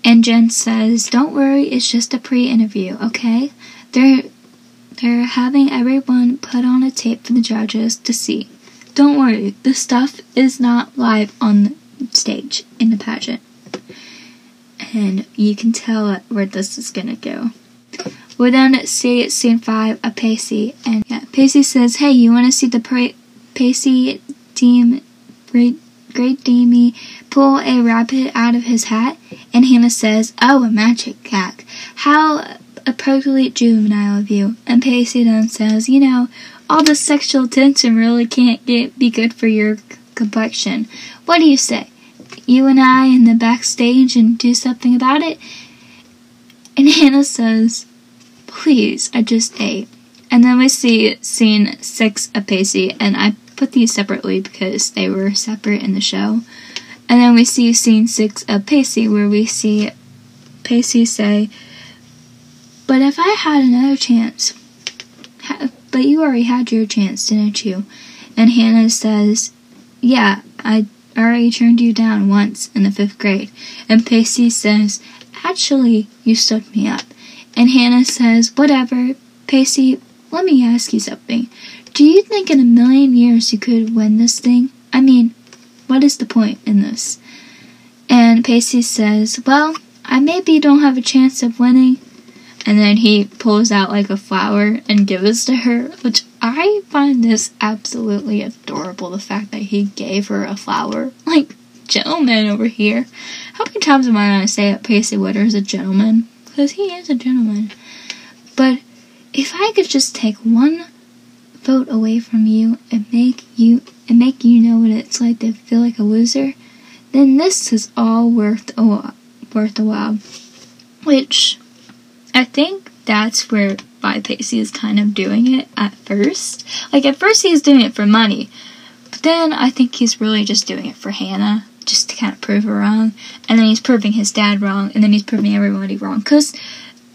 And Jen says, don't worry, it's just a pre-interview, okay? They're having everyone put on a tape for the judges to see. Don't worry, the stuff is not live on the stage in the pageant. And you can tell where this is going to go. We then see scene 5 of Pacey, and Pacey says, hey, you want to see the Pacey team, Great Damey, pull a rabbit out of his hat? And Hannah says, oh, a magic hack. How appropriately juvenile of you. And Pacey then says, you know, all the sexual tension really can't be good for your complexion. What do you say? You and I in the backstage and do something about it? And Hannah says, please, I just ate. And then we see scene 6 of Pacey, and I put these separately because they were separate in the show. And then we see scene 6 of Pacey, where we see Pacey say, but if I had another chance, but you already had your chance, didn't you? And Hannah says, yeah, I already turned you down once in the 5th grade. And Pacey says, actually, you stood me up. And Hannah says, whatever, Pacey, let me ask you something. Do you think in a million years you could win this thing? I mean, what is the point in this? And Pacey says, well, I maybe don't have a chance of winning. And then he pulls out like a flower and gives it to her, which I find this absolutely adorable, the fact that he gave her a flower. Like, gentleman over here. How many times am I going to say that Pacey Witter is a gentleman? Because he is a gentleman. But if I could just take one vote away from you and make you know what it's like to feel like a loser, then this is all worth a while. Which, I think that's where Pacey is kind of doing it at first. Like, at first he's doing it for money, but then I think he's really just doing it for Hannah, just to kind of prove her wrong, and then he's proving his dad wrong, and then he's proving everybody wrong. Because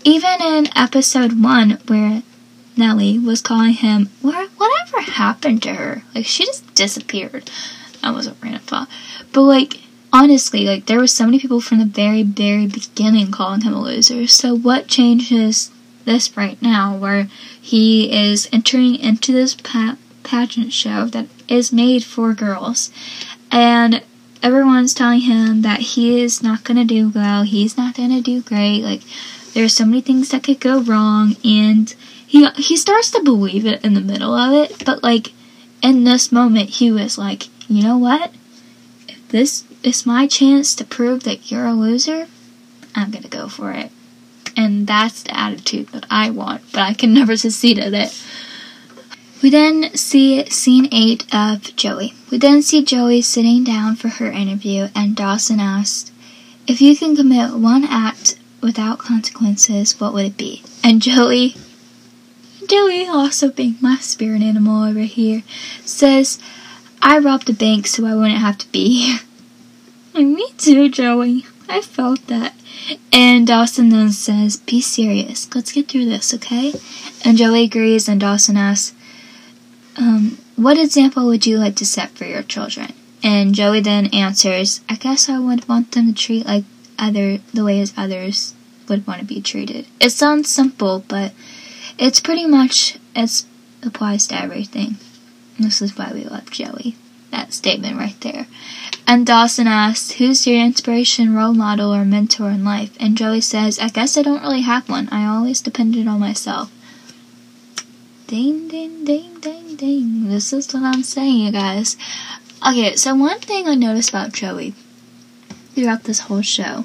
even in episode 1, where Nellie was calling him, whatever happened to her? Like, she just disappeared. That was a random thought. But, like, honestly, like, there were so many people from the very, very beginning calling him a loser. So what changes this right now, where he is entering into this pageant show that is made for girls, and everyone's telling him that he is not going to do well, he's not going to do great, like, there's so many things that could go wrong, and he starts to believe it in the middle of it, but, like, in this moment, he was like, you know what? If this is my chance to prove that you're a loser, I'm going to go for it. And that's the attitude that I want, but I can never succeed at it. We then see scene 8 of Joey. We then see Joey sitting down for her interview, and Dawson asks, if you can commit one act without consequences, what would it be? And Joey, also being my spirit animal over here, says, I robbed a bank so I wouldn't have to be here. And me too, Joey. I felt that. And Dawson then says, be serious. Let's get through this, okay? And Joey agrees, and Dawson asks, what example would you like to set for your children? And Joey then answers, I guess I would want them to treat like the way as others would want to be treated. It sounds simple, but it's pretty much, it applies to everything. This is why we love Joey. That statement right there. And Dawson asks, who's your inspiration, role model, or mentor in life? And Joey says, I guess I don't really have one. I always depended on myself. Ding, ding, ding, ding, ding. This is what I'm saying, you guys. Okay, so one thing I noticed about Joey throughout this whole show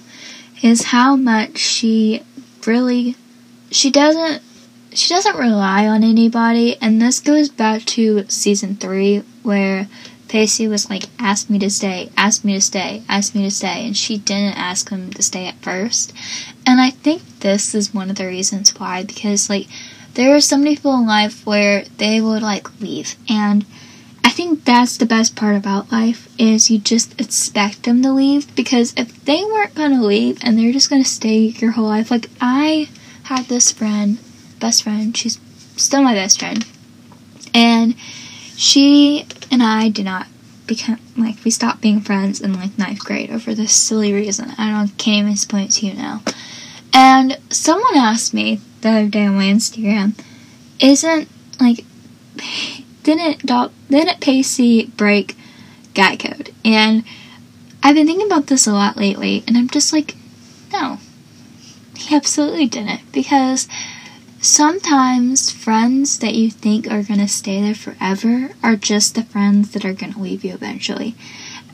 is how much she doesn't rely on anybody, and this goes back to season 3 where Pacey was like, ask me to stay, and she didn't ask him to stay at first. And I think this is one of the reasons why, because, like, there are so many people in life where they would, like, leave, and I think that's the best part about life, is you just expect them to leave, because if they weren't going to leave and they're just going to stay your whole life, like, I had this best friend, she's still my best friend, and she and I did not become, like, we stopped being friends in, like, 9th grade over this silly reason. I can't even explain it to you now. And someone asked me the other day on my Instagram, didn't Pacey break guy code? And I've been thinking about this a lot lately, and I'm just like, no, he absolutely didn't, because sometimes friends that you think are going to stay there forever are just the friends that are going to leave you eventually.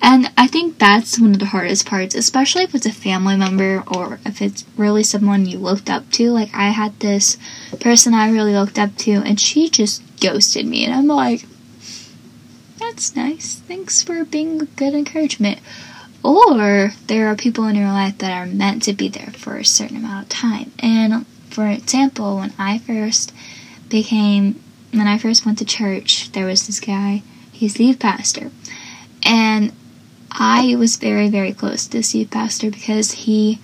And I think that's one of the hardest parts, especially if it's a family member or if it's really someone you looked up to. Like, I had this person I really looked up to, and she just ghosted me. And I'm like, that's nice. Thanks for being good encouragement. Or there are people in your life that are meant to be there for a certain amount of time. And for example, when I first went to church, there was this guy, he's the youth pastor, and I was very, very close to this youth pastor because he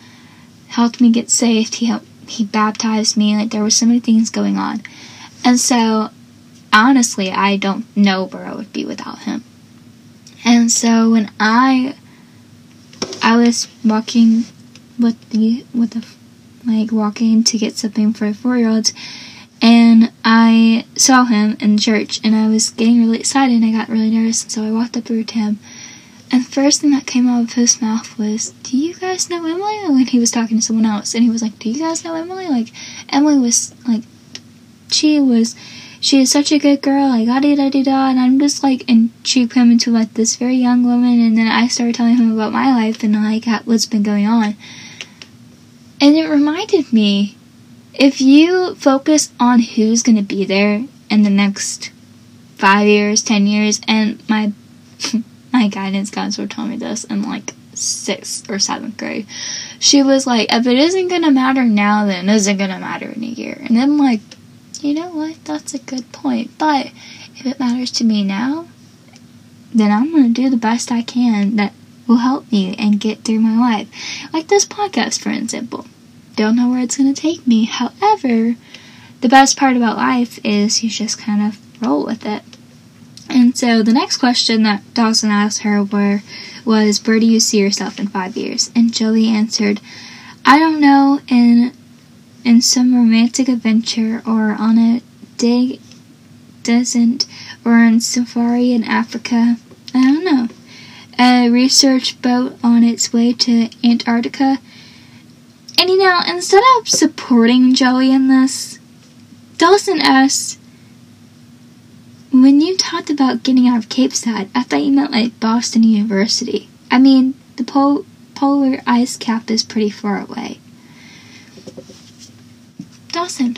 helped me get saved, he baptized me, like, there were so many things going on. And so honestly, I don't know where I would be without him. And so when I was walking walking to get something for a 4-year-old, and I saw him in church, and I was getting really excited, and I got really nervous, and so I walked up to him, and the first thing that came out of his mouth was, "Do you guys know Emily?" And when he was talking to someone else, and he was like, "Do you guys know Emily? Like, Emily was, like, she is such a good girl, like, da-da-da-da-da," and I'm just, like, and she came into, like, this very young woman, and then I started telling him about my life and, like, what's been going on. And it reminded me, if you focus on who's going to be there in the next 5 years, 10 years, and my guidance counselor told me this in, like, 6th or 7th grade. She was like, if it isn't going to matter now, then it isn't going to matter in a year. And I'm like, you know what, that's a good point, but if it matters to me now, then I'm going to do the best I can that will help me and get through my life. Like this podcast, for example. Don't know where it's going to take me. However, the best part about life is you just kind of roll with it. And so the next question that Dawson asked her was, where do you see yourself in 5 years? And Joey answered, I don't know, in some romantic adventure, or on a desert, or on safari in Africa. I don't know. A research boat on its way to Antarctica. And you know, instead of supporting Joey in this, Dawson asked, when you talked about getting out of Capeside, I thought you meant like Boston University. I mean, the polar ice cap is pretty far away. Dawson,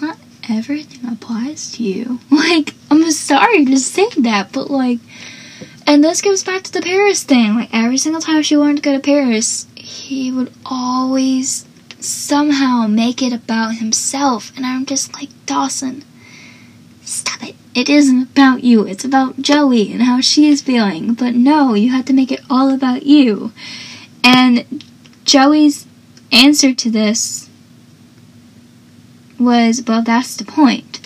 not everything applies to you. Like, I'm sorry to say that, but like, and this goes back to the Paris thing. Like, every single time she wanted to go to Paris, he would always somehow make it about himself. And I'm just like, Dawson, stop it. It isn't about you. It's about Joey and how she's feeling. But no, you had to make it all about you. And Joey's answer to this was, well, that's the point.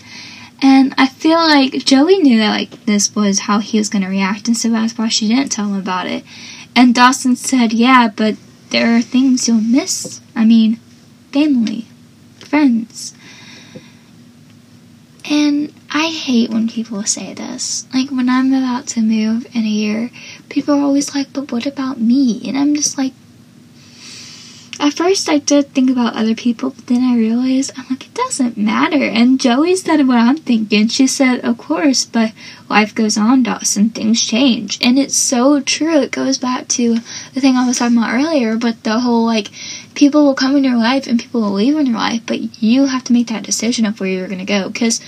And I feel like Joey knew that, like, this was how he was going to react, and so that's why she didn't tell him about it. And Dawson said, yeah, but there are things you'll miss. I mean, family, friends. And I hate when people say this. Like, when I'm about to move in a year, people are always like, but what about me? And I'm just like, at first, I did think about other people, but then I realized, I'm like, it doesn't matter. And Joey said what I'm thinking. She said, of course, but life goes on, Dawson. Things change. And it's so true. It goes back to the thing I was talking about earlier, but the whole, like, people will come in your life and people will leave in your life, but you have to make that decision of where you're going to go. Because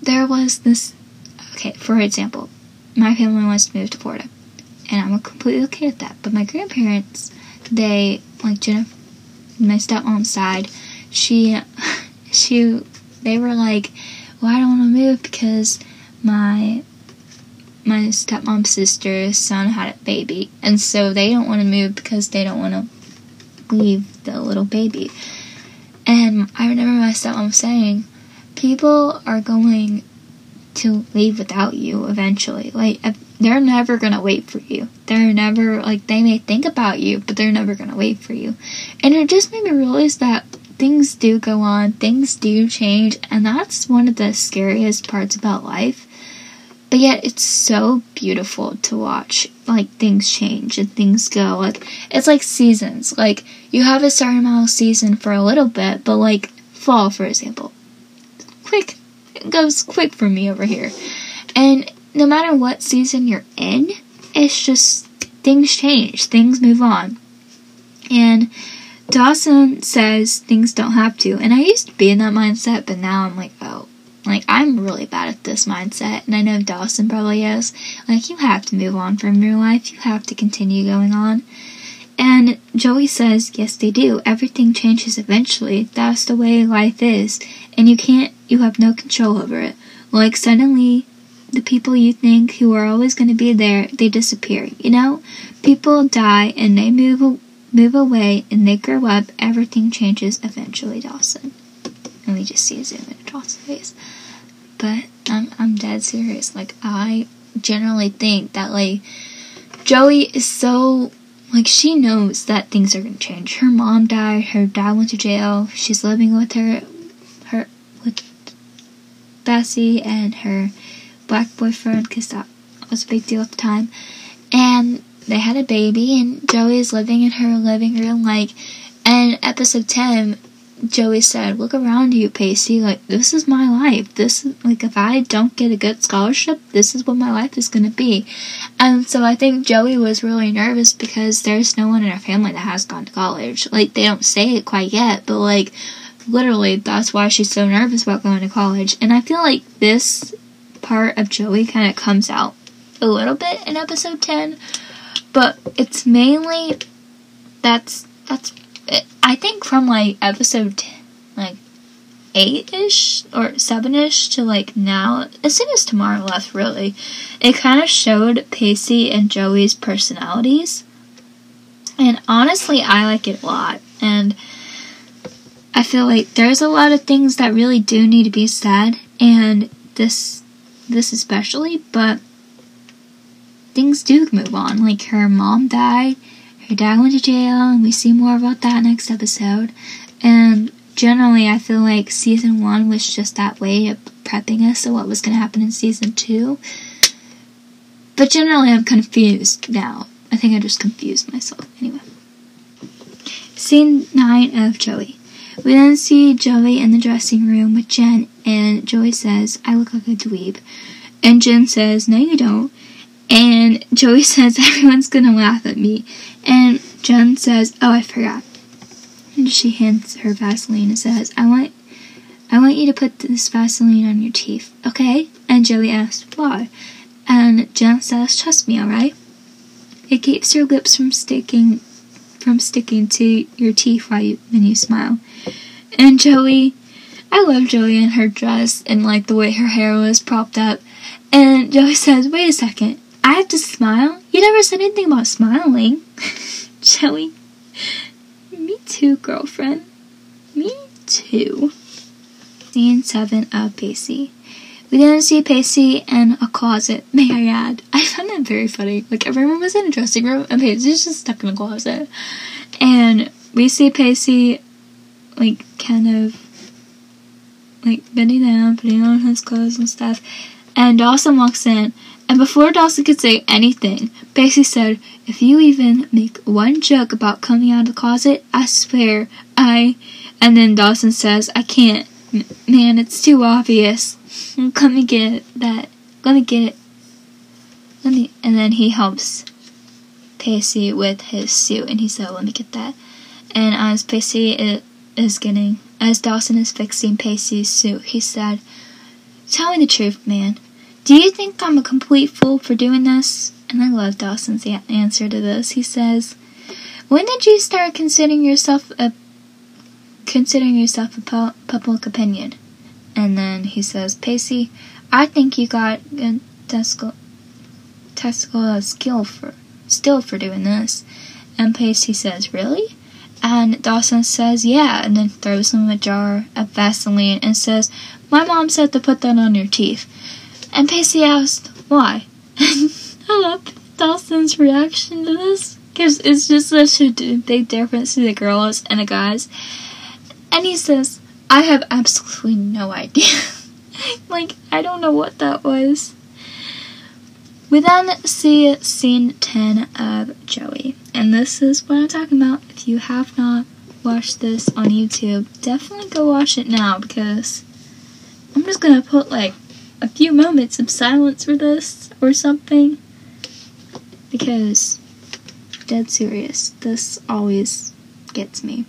there was this, okay, for example, my family wants to move to Florida, and I'm completely okay with that. But my grandparents, they, like, Jennifer, my stepmom's side, they were like, well, I don't want to move because my stepmom's sister's son had a baby, and so they don't want to move because they don't want to leave the little baby. And I remember my stepmom saying, people are going to leave without you eventually. Like, they're never gonna wait for you. They're never, like, they may think about you, but they're never gonna wait for you. And it just made me realize that things do go on, things do change, and that's one of the scariest parts about life. But yet, it's so beautiful to watch, like, things change and things go. Like, it's like seasons. Like, you have a certain amount of season for a little bit, but, like, fall, for example. Quick. It goes quick for me over here. And no matter what season you're in, it's just things change, things move on. And Dawson says things don't have to. And I used to be in that mindset, but now I'm like, oh, like, I'm really bad at this mindset. And I know Dawson probably is. Like, you have to move on from your life. You have to continue going on. And Joey says, yes, they do. Everything changes eventually. That's the way life is. And you have no control over it. Like, suddenly, the people you think who are always going to be there, they disappear. You know, people die and they move away and they grow up. Everything changes eventually, Dawson. And we just see a zoom in Dawson's face. But I'm dead serious. Like, I generally think that, like, Joey is so, like, she knows that things are going to change. Her mom died. Her dad went to jail. She's living with her with Bessie and her black boyfriend, because that was a big deal at the time. And they had a baby, and Joey is living in her living room, like, and episode 10, Joey said, "Look around you, Pacey, like, this is my life. This is, like, if I don't get a good scholarship, this is what my life is going to be." And so I think Joey was really nervous because there's no one in her family that has gone to college. Like, they don't say it quite yet, but, like, literally, that's why she's so nervous about going to college. And I feel like this part of Joey kind of comes out a little bit in episode 10, but it's mainly, I think from, like, episode 10, like, 8-ish or 7-ish to, like, now, as soon as Tamara left, really, it kind of showed Pacey and Joey's personalities. And honestly, I like it a lot. And I feel like there's a lot of things that really do need to be said, and this especially, but things do move on. Like, her mom died, her dad went to jail, and we see more about that next episode. And generally, I feel like season 1 was just that way of prepping us of what was going to happen in season 2. But generally, I'm confused now. I think I just confused myself. Anyway. Scene 9 of Joey. We then see Joey in the dressing room with Jen, and Joey says, "I look like a dweeb." And Jen says, "No, you don't." And Joey says, "Everyone's gonna laugh at me." And Jen says, "Oh, I forgot." And she hands her Vaseline and says, I want you to put this Vaseline on your teeth, okay?" And Joey asks, "Why?" And Jen says, "Trust me, alright? It keeps your lips from sticking to your teeth when you smile." And Joey, I love Joey and her dress and, like, the way her hair was propped up. And Joey says, "Wait a second. I have to smile? You never said anything about smiling." Joey, "Me too, girlfriend. Me too." Scene 7 of Pacey. We then see Pacey in a closet, may I add. I found that very funny. Like, everyone was in a dressing room, and Pacey's just stuck in a closet. And we see Pacey, like, kind of, like, bending down, putting on his clothes and stuff. And Dawson walks in, and before Dawson could say anything, Pacey said, "If you even make one joke about coming out of the closet, I swear, I..." And then Dawson says, "I can't. Man, it's too obvious. Come and get that. Let me get it. Let me..." And then he helps Pacey with his suit, and he said, "Let me get that." And as Dawson is fixing Pacey's suit, he said, "Tell me the truth, man. Do you think I'm a complete fool for doing this?" And I love Dawson's answer to this. He says, "When did you start considering yourself a public opinion?" And then he says, "Pacey, I think you got a testicle still for doing this." And Pacey says, "Really?" And Dawson says, "Yeah," and then throws him a jar of Vaseline and says, "My mom said to put that on your teeth." And Pacey asked, "Why?" And I love Dawson's reaction to this, because it's just such a big difference to the girls and the guys. And he says, "I have absolutely no idea." Like, I don't know what that was. We then see scene 10 of Joey. And this is what I'm talking about. If you have not watched this on YouTube, definitely go watch it now, because I'm just going to put, like, a few moments of silence for this or something, because, dead serious, this always gets me.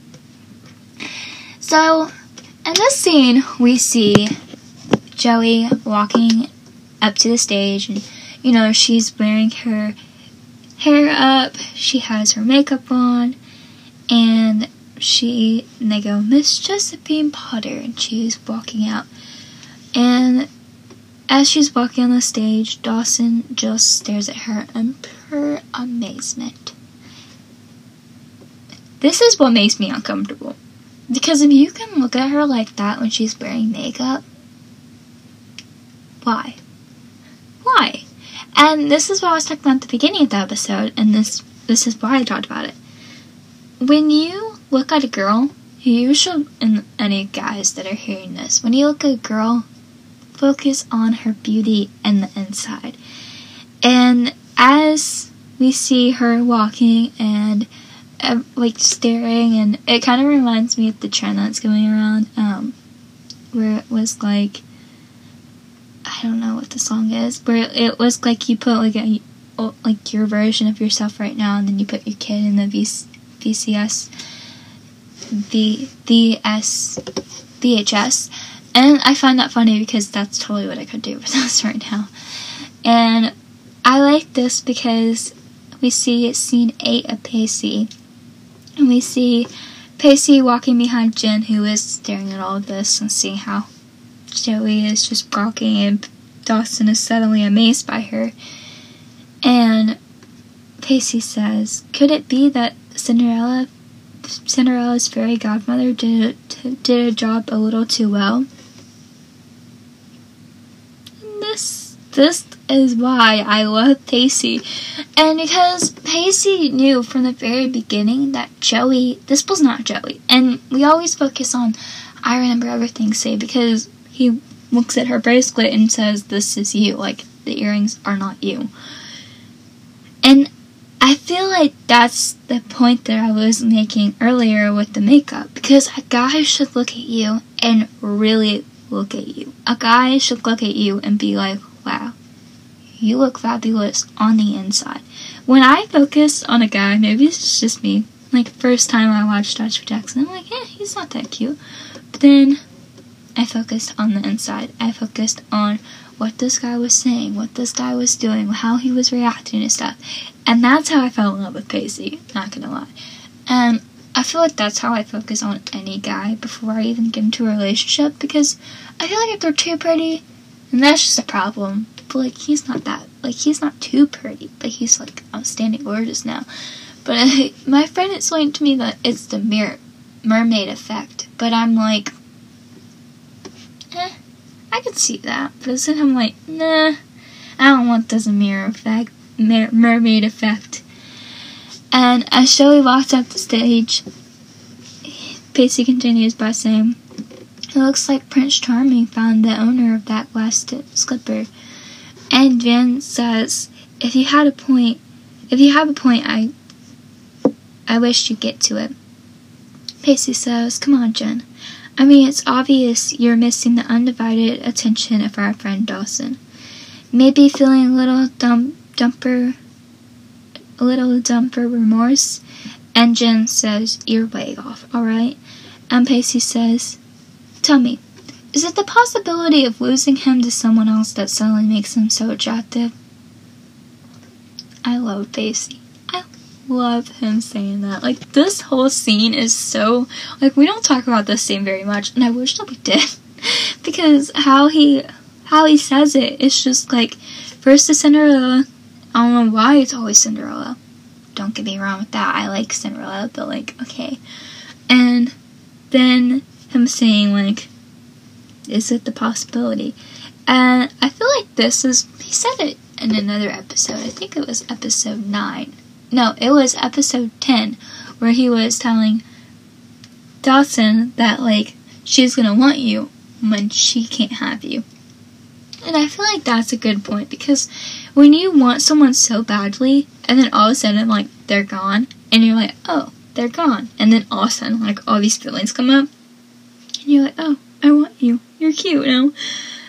So, in this scene, we see Joey walking up to the stage, and, you know, she's wearing her hair up, she has her makeup on, and they go, "Miss Josephine Potter," and she's walking out. And as she's walking on the stage, Dawson just stares at her in pure amazement. This is what makes me uncomfortable, because if you can look at her like that when she's wearing makeup, why? And this is what I was talking about at the beginning of the episode, and this is why I talked about it. When you look at a girl, you should, and any guys that are hearing this, when you look at a girl, focus on her beauty and the inside. And as we see her walking and like staring, and it kind of reminds me of the trend that's going around, where it was like, I don't know what the song is, where it was like you put like a, like your version of yourself right now, and then you put your kid in the VHS, and I find that funny because that's totally what I could do with us right now. And I like this because we see scene 8 of Pacey, and we see Pacey walking behind Jen, who is staring at all of this and seeing how Joey is just gawking, and Dawson is suddenly amazed by her. And Pacey says, "Could it be that Cinderella's fairy godmother did a job a little too well?" And this is why I love Pacey, and because Pacey knew from the very beginning that Joey, this was not Joey. And we always focus on I remember everything say, because he looks at her bracelet and says, "This is you, like the earrings are not you." And I feel like that's the point that I was making earlier with the makeup, because a guy should look at you and really look at you. A guy should look at you and be like, "Wow, you look fabulous on the inside." When I focus on a guy, maybe it's just me, like first time I watched Joshua Jackson, I'm like, "Yeah, he's not that cute." But then I focused on the inside. I focused on what this guy was saying, what this guy was doing, how he was reacting to stuff. And that's how I fell in love with Pacey, not gonna lie. And I feel like that's how I focus on any guy before I even get into a relationship, because I feel like if they're too pretty, and that's just a problem. But like, he's not that, like he's not too pretty, but he's like outstanding gorgeous now. But my friend explained to me that it's the mermaid effect, but I'm like, I could see that, but then I'm like, nah, I don't want this mermaid effect. And as Joey walks off the stage, Pacey continues by saying, "It looks like Prince Charming found the owner of that glass slipper." And Jen says, if you have a point, I wish you'd get to it." Pacey says, "Come on, Jen. I mean, it's obvious you're missing the undivided attention of our friend Dawson. Maybe feeling a little dumper remorse." And Jen says, "You're way off, alright?" And Pacey says, "Tell me, is it the possibility of losing him to someone else that suddenly makes him so attractive?" I love Pacey. Love him saying that. Like, this whole scene is so, like, we don't talk about this scene very much, and I wish that we did, because how he says it, it's just like, first is Cinderella. I don't know why it's always Cinderella, don't get me wrong with that, I like Cinderella, but like, okay. And then him saying, like, is it the possibility? And I feel like this is, he said it in another episode, I think it was episode 9. No, it was episode 10, where he was telling Dawson that, like, she's gonna want you when she can't have you. And I feel like that's a good point, because when you want someone so badly, and then all of a sudden, like, they're gone, and you're like, oh, they're gone. And then all of a sudden, like, all these feelings come up, and you're like, oh, I want you. You're cute now.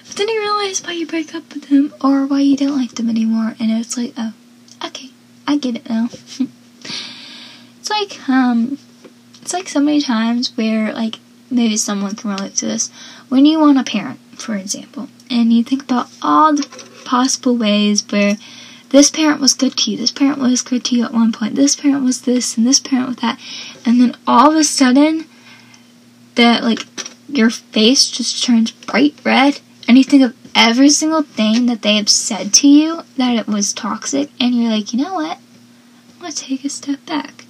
But then you realize why you break up with them, or why you don't like them anymore, and it's like, oh, okay. I get it now. It's like so many times where, like, maybe someone can relate to this. When you want a parent, for example, and you think about all the possible ways where this parent was good to you, this parent was good to you at one point, this parent was this, and this parent was that, and then all of a sudden, that, like, your face just turns bright red, and you think of every single thing that they have said to you, that it was toxic, and you're like, you know what, I'm gonna take a step back.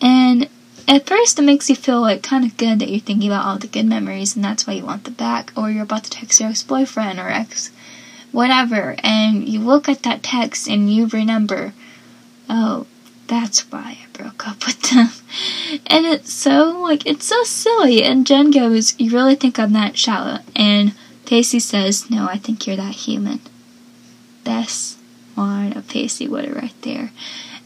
And at first it makes you feel like kind of good that you're thinking about all the good memories, and that's why you want them back, or you're about to text your ex-boyfriend or ex whatever, and you look at that text and you remember, oh, that's why I broke up with them. And it's so silly. And Jen goes, you really think I'm that shallow? And Pacey says, no, I think you're that human. Best line of Pacey Wood right there.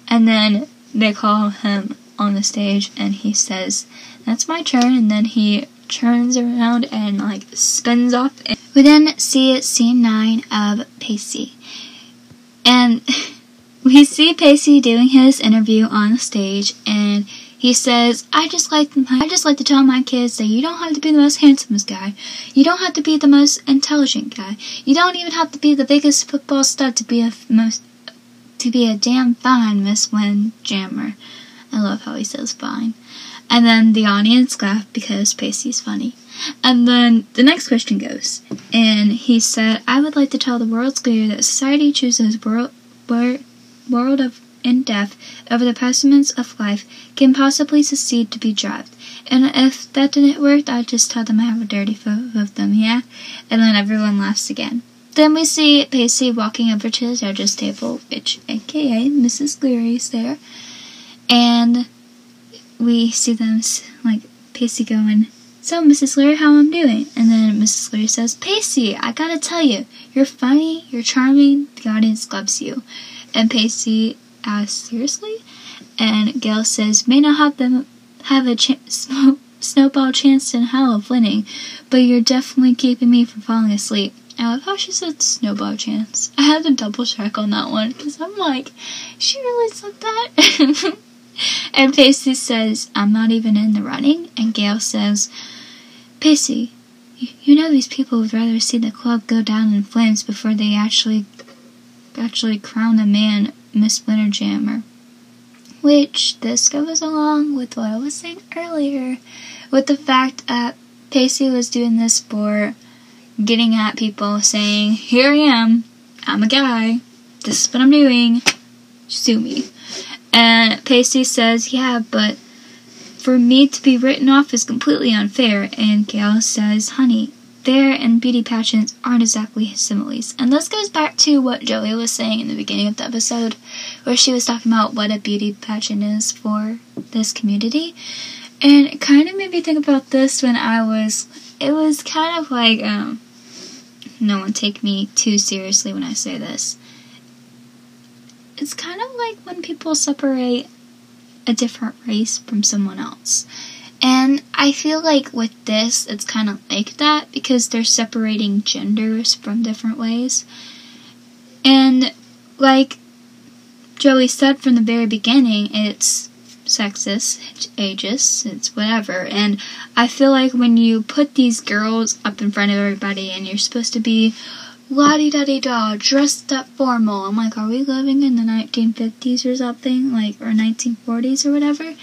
And then they call him on the stage and he says, that's my turn. And then he turns around and spins off. We then see scene 9 of Pacey. And we see Pacey doing his interview on the stage, and he says, I just like to tell my kids that you don't have to be the most handsomest guy. You don't have to be the most intelligent guy. You don't even have to be the biggest football stud to be a damn fine Miss Windjammer. I love how he says fine. And then the audience laughed because Pacey's funny. And then the next question goes, and he said, I would like to tell the world's leader that society chooses world of in death over the pessimist of life can possibly succeed to be dropped. And if that didn't work, I'd just tell them I have a dirty photo of them, yeah? And then everyone laughs again. Then we see Pacey walking over to the judge's table, which aka Mrs. Leary's there. And we see them, Pacey going, so Mrs. Leary, how I'm doing? And then Mrs. Leary says, Pacey, I gotta tell you, you're funny, you're charming, the audience loves you. And Pacey asks, seriously? And Gail says, may not have them have a snowball chance in hell of winning, but you're definitely keeping me from falling asleep. I love how she said snowball chance. I had to double check on that one, because I'm like, she really said that? And Pacey says, I'm not even in the running. And Gail says, Pacey, you know these people would rather see the club go down in flames before they actually crown a man Miss Windjammer. Which this goes along with what I was saying earlier, with the fact that Pacey was doing this for getting at people, saying, here I am, I'm a guy, this is what I'm doing, sue me. And Pacey says, yeah, but for me to be written off is completely unfair. And Gail says, honey, fair and beauty pageants aren't exactly similes. And this goes back to what Joey was saying in the beginning of the episode, where she was talking about what a beauty pageant is for this community. And it kind of made me think about this when it was kind of like, no one take me too seriously when I say this. It's kind of like when people separate a different race from someone else. And I feel like with this, it's kind of like that, because they're separating genders from different ways. And like Joey said from the very beginning, it's sexist, it's ageist, it's whatever. And I feel like when you put these girls up in front of everybody and you're supposed to be la-di-da-di-da, dressed up formal. I'm like, are we living in the 1950s or something? Or 1940s or whatever?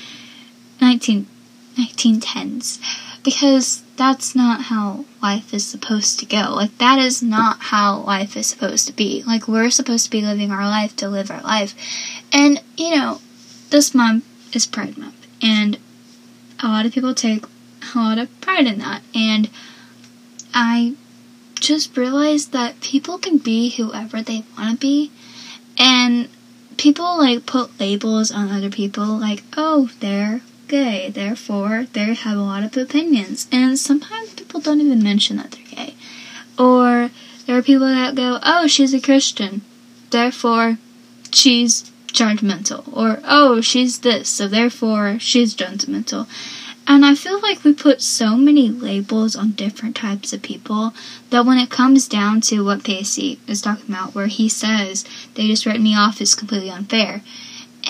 1910s. Because that's not how life is supposed to go. That is not how life is supposed to be. We're supposed to be living our life to live our life. And, this month is Pride Month. And a lot of people take a lot of pride in that. And I just realize that people can be whoever they want to be, and people put labels on other people, oh, they're gay, therefore they have a lot of opinions, and sometimes people don't even mention that they're gay. Or there are people that go, oh, she's a Christian, therefore she's judgmental, or oh, she's this, so therefore she's judgmental. And I feel like we put so many labels on different types of people that when it comes down to what Pacey is talking about, where he says, they just written me off as completely unfair.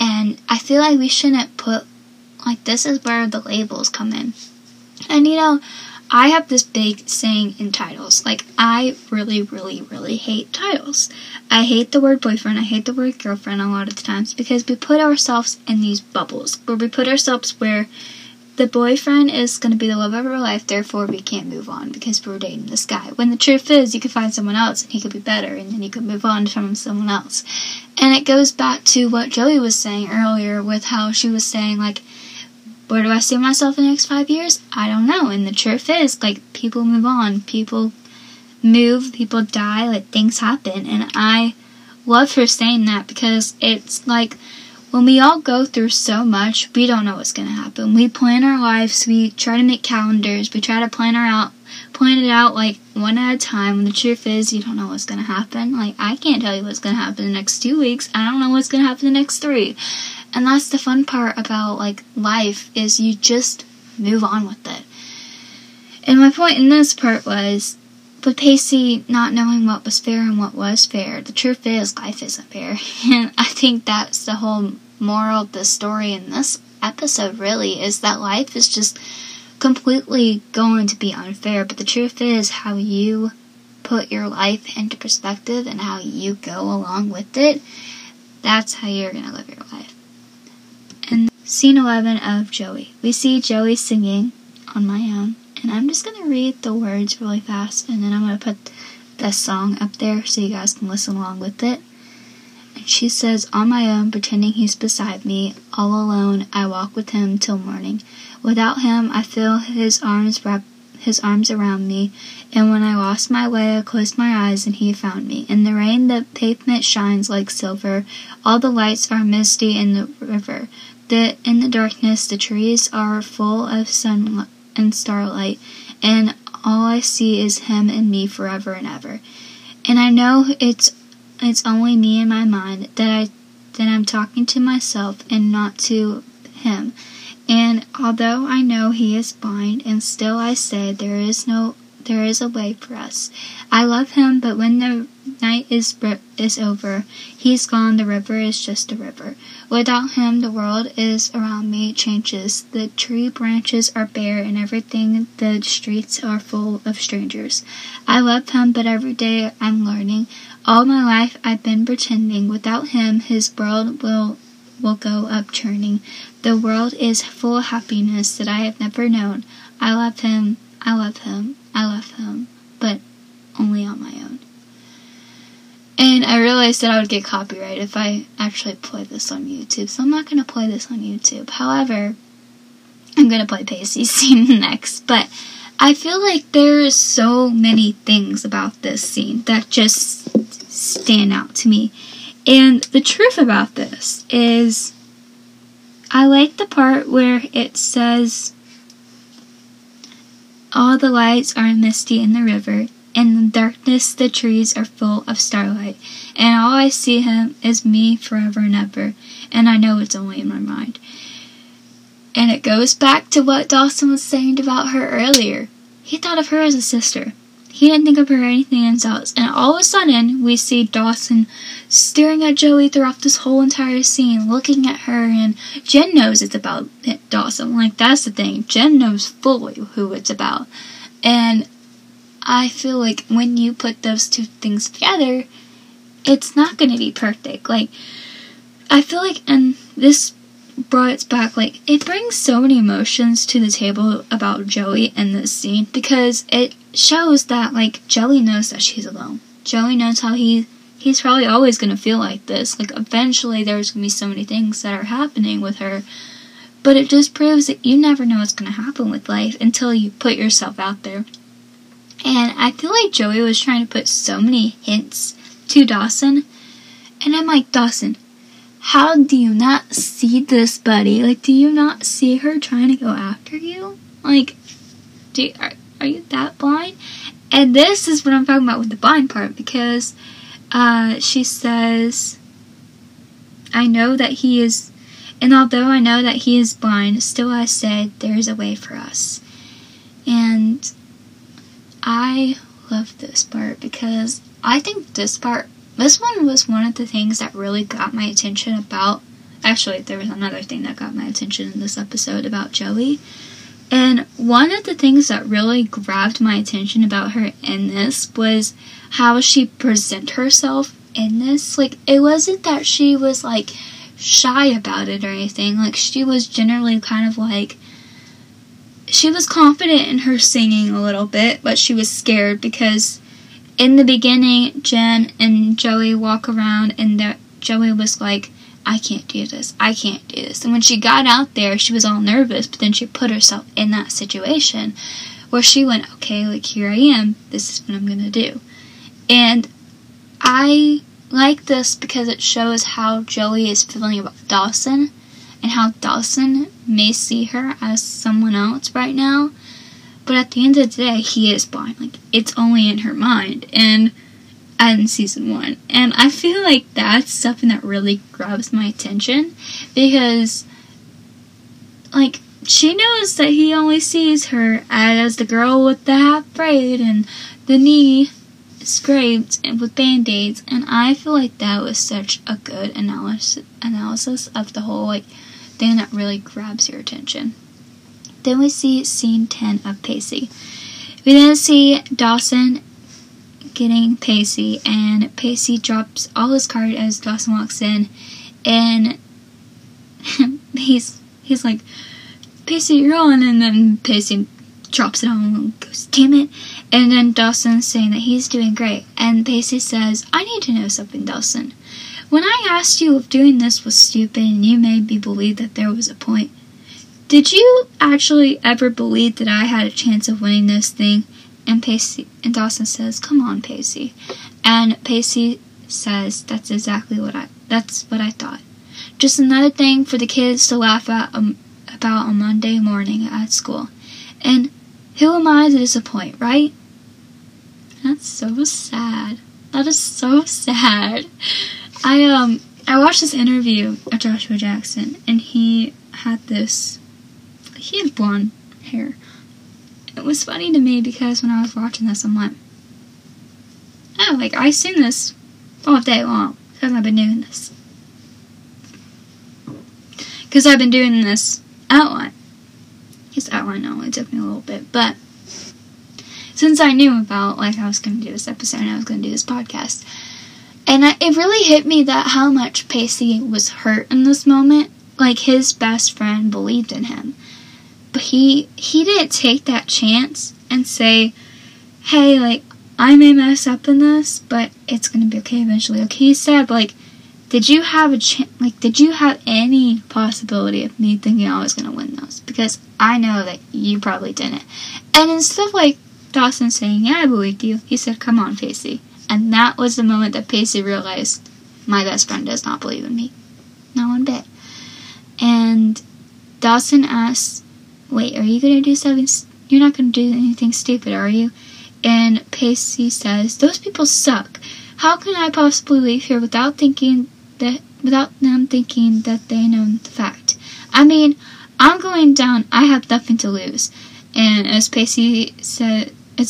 And I feel like we shouldn't put, this is where the labels come in. And, I have this big saying in titles. I really, really, really hate titles. I hate the word boyfriend. I hate the word girlfriend a lot of the times, because we put ourselves in these bubbles, where we put ourselves where the boyfriend is going to be the love of our life, therefore we can't move on because we're dating this guy. When the truth is, you could find someone else and he could be better, and then you could move on from someone else. And it goes back to what Joey was saying earlier with how she was saying, where do I see myself in the next 5 years? I don't know. And the truth is, people move on. People move, people die, like, things happen. And I love her saying that, because it's like, when we all go through so much, we don't know what's going to happen. We plan our lives, we try to make calendars, we try to plan it out, like, one at a time, when the truth is, you don't know what's going to happen. Like, I can't tell you what's going to happen the next 2 weeks. I don't know what's going to happen the next 3. And that's the fun part about, like, life, is you just move on with it. And my point in this part was, with Pacey not knowing what was fair and what was fair, the truth is, life isn't fair. And I think that's the whole moral of the story in this episode, really, is that life is just completely going to be unfair. But the truth is, how you put your life into perspective and how you go along with it, that's how you're going to live your life. And scene 11 of Joey. We see Joey singing On My Own. And I'm just going to read the words really fast, and then I'm going to put the song up there so you guys can listen along with it. And she says, On my own, pretending he's beside me, all alone, I walk with him till morning. Without him, I feel his arms around me, and when I lost my way, I closed my eyes and he found me. In the rain, the pavement shines like silver. All the lights are misty in the river. In the darkness, the trees are full of sunlight and starlight, and all I see is him and me forever and ever. And I know it's only me in my mind, that I'm talking to myself and not to him. And although I know he is blind, and still I say there is a way for us. I love him, but when the night is over, he's gone. The river is just a river. Without him, the world is around me changes. The tree branches are bare, and everything, the streets are full of strangers. I love him, but every day I'm learning. All my life I've been pretending. Without him, his world will go up churning. The world is full of happiness that I have never known. I love him, I love him, I love him, but only on my own. And I realized that I would get copyright if I actually play this on YouTube, so I'm not going to play this on YouTube. However, I'm going to play Pacey's scene next. But I feel like there's so many things about this scene that just stand out to me. And the truth about this is, I like the part where it says, all the lights are misty in the river. In the darkness, the trees are full of starlight, and all I see him is me forever and ever, and I know it's only in my mind. And it goes back to what Dawson was saying about her earlier. He thought of her as a sister. He didn't think of her anything else. And all of a sudden, we see Dawson staring at Joey throughout this whole entire scene, looking at her, and Jen knows it's about Dawson. Like, that's the thing. Jen knows fully who it's about. And I feel like when you put those two things together, it's not going to be perfect. Like, I feel like, and this brought it back, like, it brings so many emotions to the table about Joey in this scene, because it shows that, like, Joey knows that she's alone. Joey knows how he's probably always going to feel like this. Like, eventually there's going to be so many things that are happening with her. But it just proves that you never know what's going to happen with life until you put yourself out there. And I feel like Joey was trying to put so many hints to Dawson. And I'm like, Dawson, how do you not see this, buddy? Like, do you not see her trying to go after you? Like, are you that blind? And this is what I'm talking about with the blind part, because she says, I know that he is, and although I know that he is blind, still I said there is a way for us. And I love this part, because I think this one was one of the things that really got my attention about, actually there was another thing that got my attention in this episode about Joey, and one of the things that really grabbed my attention about her in this was how she presented herself in this. Like, it wasn't that she was, like, shy about it or anything. Like, she was generally kind of like, she was confident in her singing a little bit, but she was scared because in the beginning, Jen and Joey walk around, and Joey was like, I can't do this, I can't do this. And when she got out there, she was all nervous, but then she put herself in that situation, where she went, okay, like, here I am, this is what I'm gonna do. And I like this because it shows how Joey is feeling about Dawson, and how Dawson may see her as someone else right now, but at the end of the day, he is blind. Like, it's only in her mind, and in season one. And I feel like that's something that really grabs my attention, because, like, she knows that he only sees her as the girl with the half braid and the knee scraped and with band-aids, and I feel like that was such a good analysis of the whole, like, thing that really grabs your attention. Then we see scene 10 of Pacey. We then see Dawson getting Pacey, and Pacey drops all his card as Dawson walks in, and he's like, Pacey, you're on, and then Pacey drops it on and goes, damn it. And then Dawson's saying that he's doing great, and Pacey says, I need to know something, Dawson. When I asked you if doing this was stupid and you made me believe that there was a point, did you actually ever believe that I had a chance of winning this thing? And Dawson says, come on, Pacey. And Pacey says, that's exactly what I thought. Just another thing for the kids to laugh at about on Monday morning at school. And who am I to disappoint, right? That's so sad. That is so sad. I watched this interview of Joshua Jackson, and he had this, he had blonde hair. It was funny to me because when I was watching this, I'm like, oh, like, I've seen this all day long because I've been doing this. Because I've been doing this outline. His outline only took me a little bit, but since I knew about, like, I was going to do this episode and I was going to do this podcast, and it really hit me that how much Pacey was hurt in this moment. Like, his best friend believed in him, but he didn't take that chance and say, hey, like, I may mess up in this, but it's going to be okay eventually. Like, he said, like, did you have a chance? Like, did you have any possibility of me thinking I was going to win those? Because I know that you probably didn't. And instead of, like, Dawson saying, yeah, I believed you, he said, come on, Pacey. And that was the moment that Pacey realized, my best friend does not believe in me. Not one bit. And Dawson asks, wait, are you going to do something? You're not going to do anything stupid, are you? And Pacey says, those people suck. How can I possibly leave here without them thinking that they know the fact? I mean, I'm going down. I have nothing to lose. And as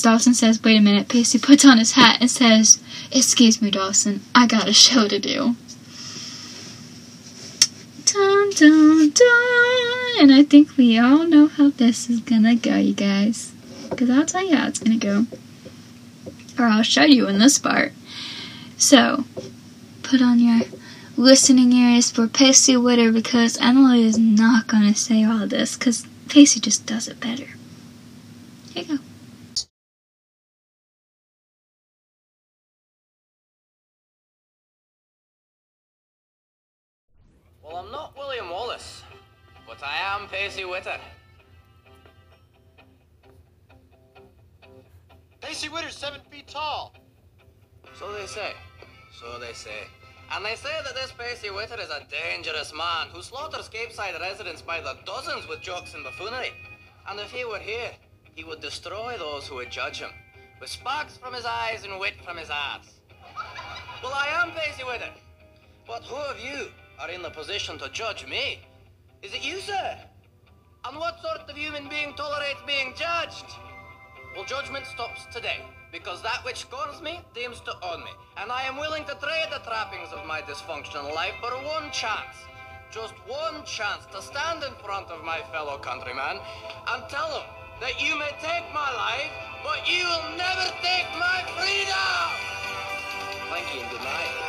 Dawson says, wait a minute, Pacey puts on his hat and says, excuse me, Dawson, I got a show to do. Dun, dun, dun. And I think we all know how this is gonna go, you guys. Because I'll tell you how it's gonna go. Or I'll show you in this part. So, put on your listening ears for Pacey Witter, because Emily is not gonna say all this, because Pacey just does it better. Here you go. Well, I'm not William Wallace, but I am Pacey Witter. Pacey Witter's 7 feet tall. So they say. And they say that this Pacey Witter is a dangerous man who slaughters Capeside residents by the dozens with jokes and buffoonery. And if he were here, he would destroy those who would judge him, with sparks from his eyes and wit from his arse. Well, I am Pacey Witter, but who of you are in the position to judge me? Is it you, sir? And what sort of human being tolerates being judged? Well, judgment stops today, because that which scorns me deems to own me, and I am willing to trade the trappings of my dysfunctional life for one chance, just one chance, to stand in front of my fellow countryman and tell him that you may take my life, but you will never take my freedom! Thank you and good night.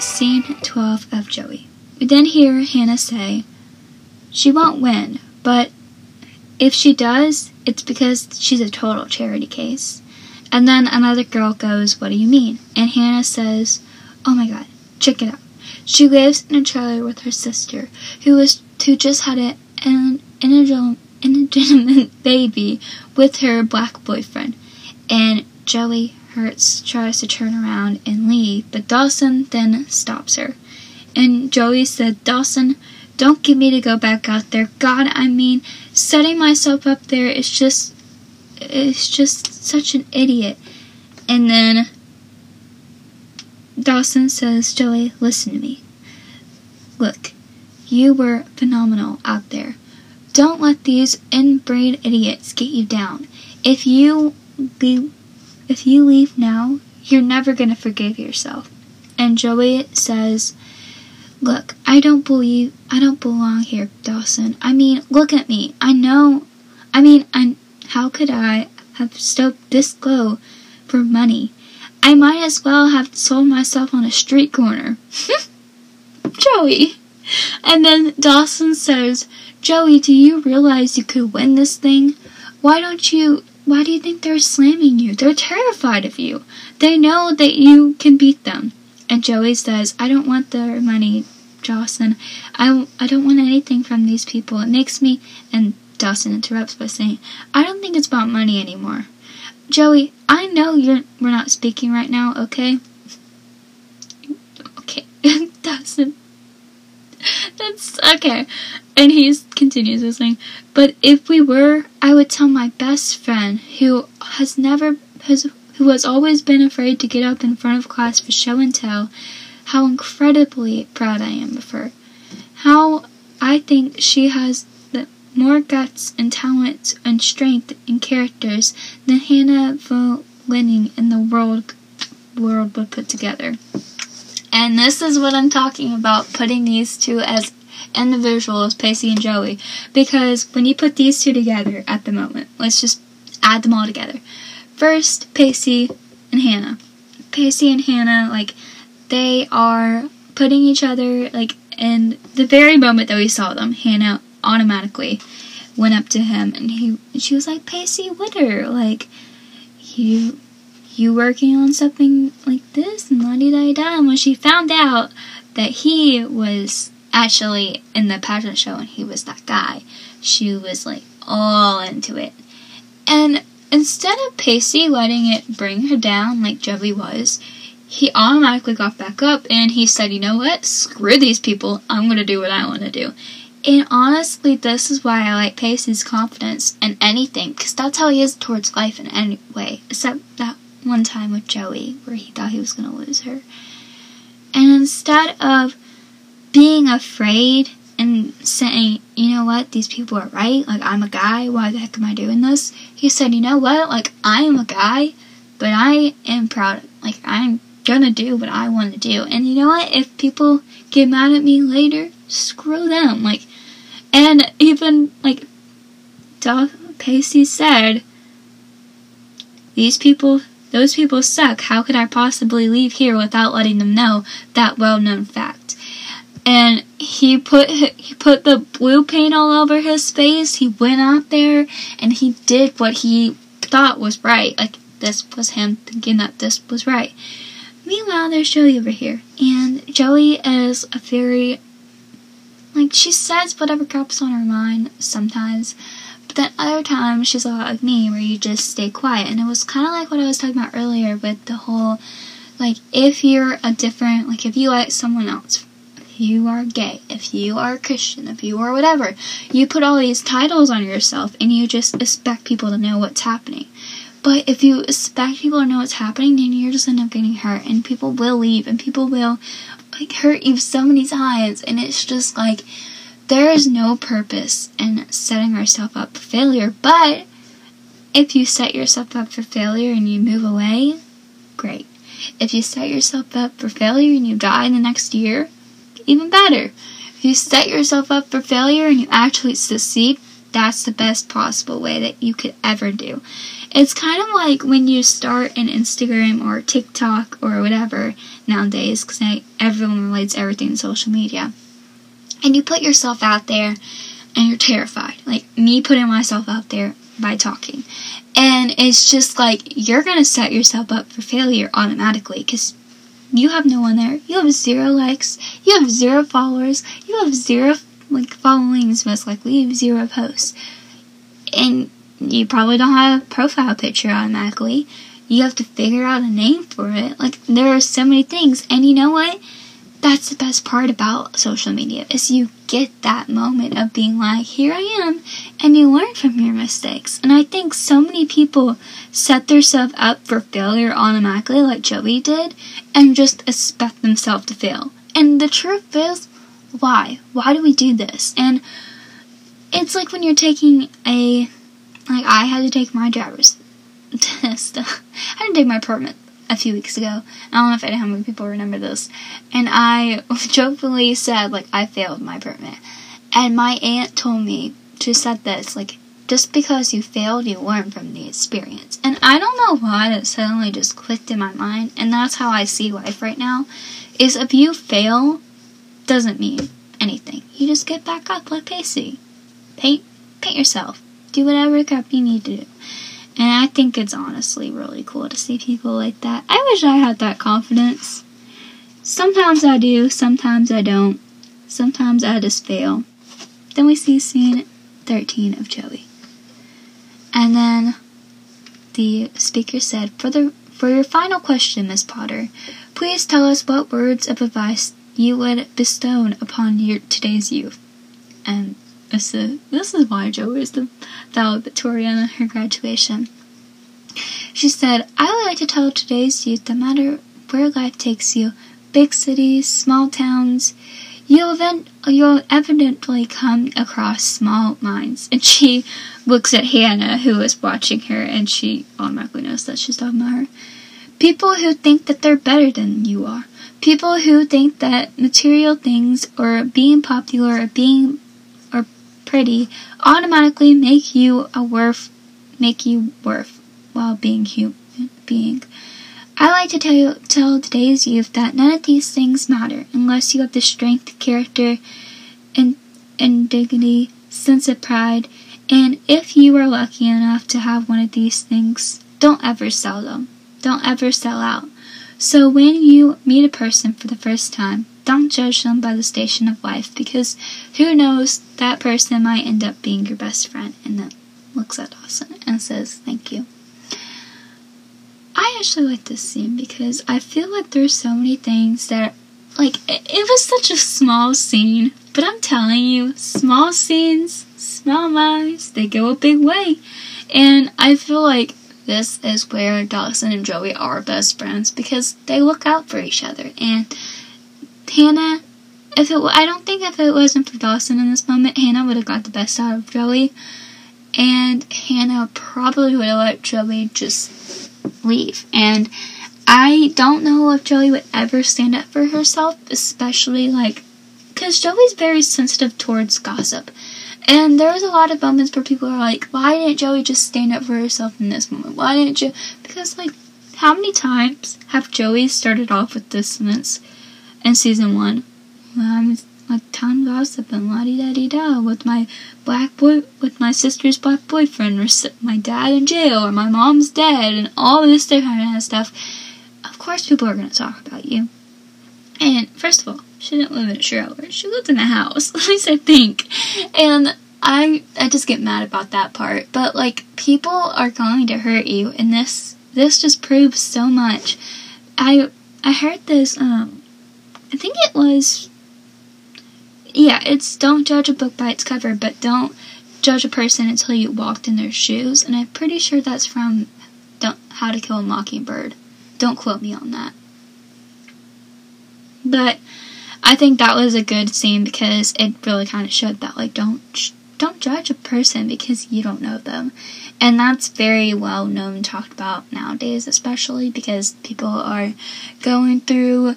Scene 12 of Joey. We then hear Hannah say, she won't win, but if she does, it's because she's a total charity case. And then another girl goes, what do you mean? And Hannah says, oh my god, check it out. She lives in a trailer with her sister, who just had an illegitimate baby with her black boyfriend, and Joey Hertz tries to turn around and leave, but Dawson then stops her. And Joey said, "Dawson, don't get me to go back out there. God, I mean, setting myself up there is just, it's just such an idiot." And then Dawson says, "Joey, listen to me. Look, you were phenomenal out there. Don't let these inbred idiots get you down. If you leave now, you're never going to forgive yourself." And Joey says, "Look, I don't belong here, Dawson. I mean, look at me. How could I have stoked this glow for money? I might as well have sold myself on a street corner." Joey. And then Dawson says, "Joey, do you realize you could win this thing? Why do you think they're slamming you? They're terrified of you. They know that you can beat them." And Joey says, "I don't want their money, Dawson. I don't want anything from these people. It makes me..." And Dawson interrupts by saying, "I don't think it's about money anymore. Joey, I know we're not speaking right now, okay?" Okay. Dawson. That's okay. And he continues listening. "But if we were, I would tell my best friend who has always been afraid to get up in front of class for show and tell, how incredibly proud I am of her. How I think she has more guts and talent and strength and characters than Hannah Vlenning in the world would put together." And this is what I'm talking about, putting these two as individuals, Pacey and Joey. Because when you put these two together at the moment, let's just add them all together. First, Pacey and Hannah. Pacey and Hannah, like, they are putting each other, like, in the very moment that we saw them, Hannah automatically went up to him, and she was like, "Pacey, Witter, like, you working on something like this?" And la-di-da-di-da. And when she found out that he was actually in the pageant show and he was that guy, she was, like, all into it. And instead of Pacey letting it bring her down like Joey was, he automatically got back up and he said, "You know what? Screw these people. I'm going to do what I want to do." And honestly, this is why I like Pacey's confidence in anything, because that's how he is towards life in any way, except that one time with Joey where he thought he was going to lose her. And instead of being afraid and saying, "You know what, these people are right, like, I'm a guy, why the heck am I doing this?" he said, "You know what, like, I am a guy, but I am proud, like, I'm gonna do what I want to do. And you know what, if people get mad at me later, screw them." Like, and even, like, Pacey said, those people suck. How could I possibly leave here without letting them know that well-known fact? And he put the blue paint all over his face. He went out there and he did what he thought was right. Like, this was him thinking that this was right. Meanwhile, there's Joey over here. And Joey is a very... like, she says whatever comes on her mind sometimes, but then other times she's a lot like me, where you just stay quiet. And it was kind of like what I was talking about earlier with the whole, like, if you're a different, like, if you like someone else, if you are gay, if you are a Christian, if you are whatever, you put all these titles on yourself and you just expect people to know what's happening. But if you expect people to know what's happening, then you're just end up getting hurt, and people will leave, and people will, like, hurt you so many times. And it's just like, there is no purpose in setting yourself up for failure. But if you set yourself up for failure and you move away, great. If you set yourself up for failure and you die the next year, even better. If you set yourself up for failure and you actually succeed, that's the best possible way that you could ever do. It's kind of like when you start an Instagram or TikTok or whatever nowadays, because everyone relates everything to social media. And you put yourself out there and you're terrified. Like, me putting myself out there by talking. And it's just like, you're going to set yourself up for failure automatically, because you have no one there. You have 0 likes. You have 0 followers. You have 0 followings, most likely. You have 0 posts. and you probably don't have a profile picture automatically. You have to figure out a name for it. Like, there are so many things. And you know what? That's the best part about social media, is you get that moment of being like, here I am, and you learn from your mistakes. And I think so many people set themselves up for failure automatically, like Joey did, and just expect themselves to fail. And the truth is, why? Why do we do this? And it's like when you're taking a, like, I had to take my driver's test. I had to take my permit a few weeks ago. I don't know if any how many people remember this. And I jokingly said, like, I failed my permit. And my aunt told me to said this, like, just because you failed, you learn from the experience. And I don't know why that suddenly just clicked in my mind. And that's how I see life right now, is if you fail, doesn't mean anything. You just get back up like Pacey. Paint yourself. Do whatever crap you need to do. And I think it's honestly really cool to see people like that. I wish I had that confidence. Sometimes I do, sometimes I don't. Sometimes I just fail. Then we see scene 13 of Joey. And then the speaker said, For your final question, Miss Potter, please tell us what words of advice you would bestow upon your today's youth. And this is why Joey is the valedictorian at her graduation. She said, I would like to tell today's youth that no matter where life takes you, big cities, small towns, you'll evidently come across small minds. And she looks at Hannah, who is watching her, and she automatically knows that she's talking about her. People who think that they're better than you are. People who think that material things or being popular or being pretty automatically make you worth while being human being. I like to tell today's youth that none of these things matter unless you have the strength, character, and dignity, sense of pride, and if you are lucky enough to have one of these things, don't ever sell them. Don't ever sell out. So when you meet a person for the first time, don't judge them by the station of life, because who knows, that person might end up being your best friend. And then looks at Dawson and says, thank you. I actually like this scene because I feel like there's so many things that, like, it was such a small scene, but I'm telling you, small scenes, small minds, they go a big way. And I feel like this is where Dawson and Joey are best friends, because they look out for each other. And Hannah, I don't think if it wasn't for Dawson in this moment, Hannah would have got the best out of Joey, and Hannah probably would have let Joey just leave. And I don't know if Joey would ever stand up for herself, especially, like, because Joey's very sensitive towards gossip. And there was a lot of moments where people are like, why didn't Joey just stand up for herself in this moment? Why didn't you? Because, like, how many times have Joey started off with dissonance in season 1? I'm like town gossip and la di da di da with my sister's black boyfriend, or my dad in jail, or my mom's dead, and all this kind of stuff. Of course, people are gonna talk about you. And first of all, she didn't live in a trailer; she lived in a house. At least I think. And I just get mad about that part. But, like, people are going to hurt you, and this just proves so much. I heard this. I think it was. Yeah, it's don't judge a book by its cover, but don't judge a person until you walked in their shoes. And I'm pretty sure that's from How to Kill a Mockingbird. Don't quote me on that. But I think that was a good scene because it really kind of showed that, like, don't judge a person because you don't know them. And that's very well known and talked about nowadays, especially because people are going through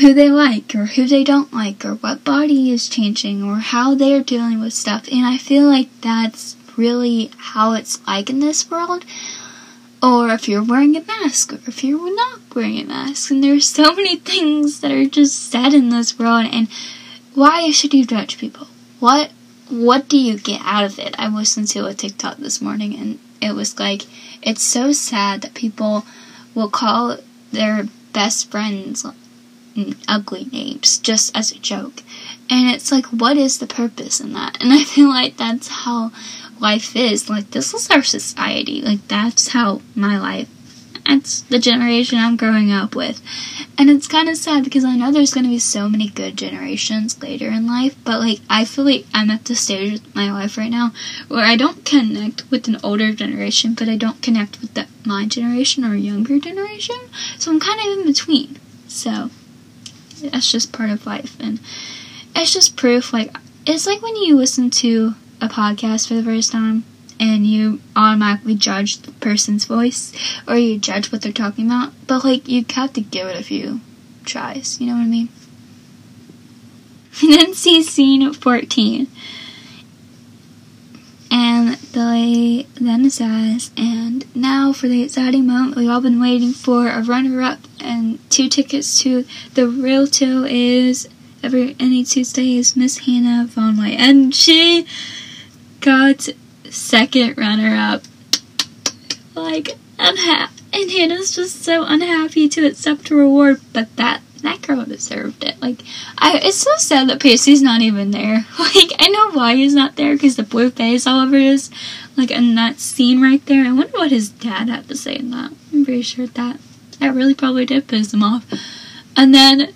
who they like or who they don't like, or what body is changing, or how they're dealing with stuff. And I feel like that's really how it's like in this world, or if you're wearing a mask, or if you're not wearing a mask. And there's so many things that are just said in this world. And why should you judge people? What do you get out of it? I listened to a TikTok this morning, and it was like, it's so sad that people will call their best friends ugly names just as a joke. And it's like, what is the purpose in that? And I feel like that's how life is. Like, this is our society. Like, that's how my life, that's the generation I'm growing up with. And it's kind of sad because I know there's going to be so many good generations later in life, but, like, I feel like I'm at the stage of my life right now where I don't connect with an older generation, but I don't connect with my generation or younger generation. So I'm kind of in between. So that's just part of life. And it's just proof, like, it's like when you listen to a podcast for the first time and you automatically judge the person's voice or you judge what they're talking about, but, like, you have to give it a few tries, you know what I mean? And then see scene 14. And Billy then says, "And now for the exciting moment we've all been waiting for, a runner-up and 2 tickets to the real show is any Tuesday is Miss Hannah Von White." And she got second runner-up. Like, and Hannah's just so unhappy to accept a reward, but that girl deserved it. Like, it's so sad that Pacey's not even there. Like, I know why he's not there, because the blue face all over his, like, in that scene right there. I wonder what his dad had to say in that. I'm pretty sure that really probably did piss him off. And then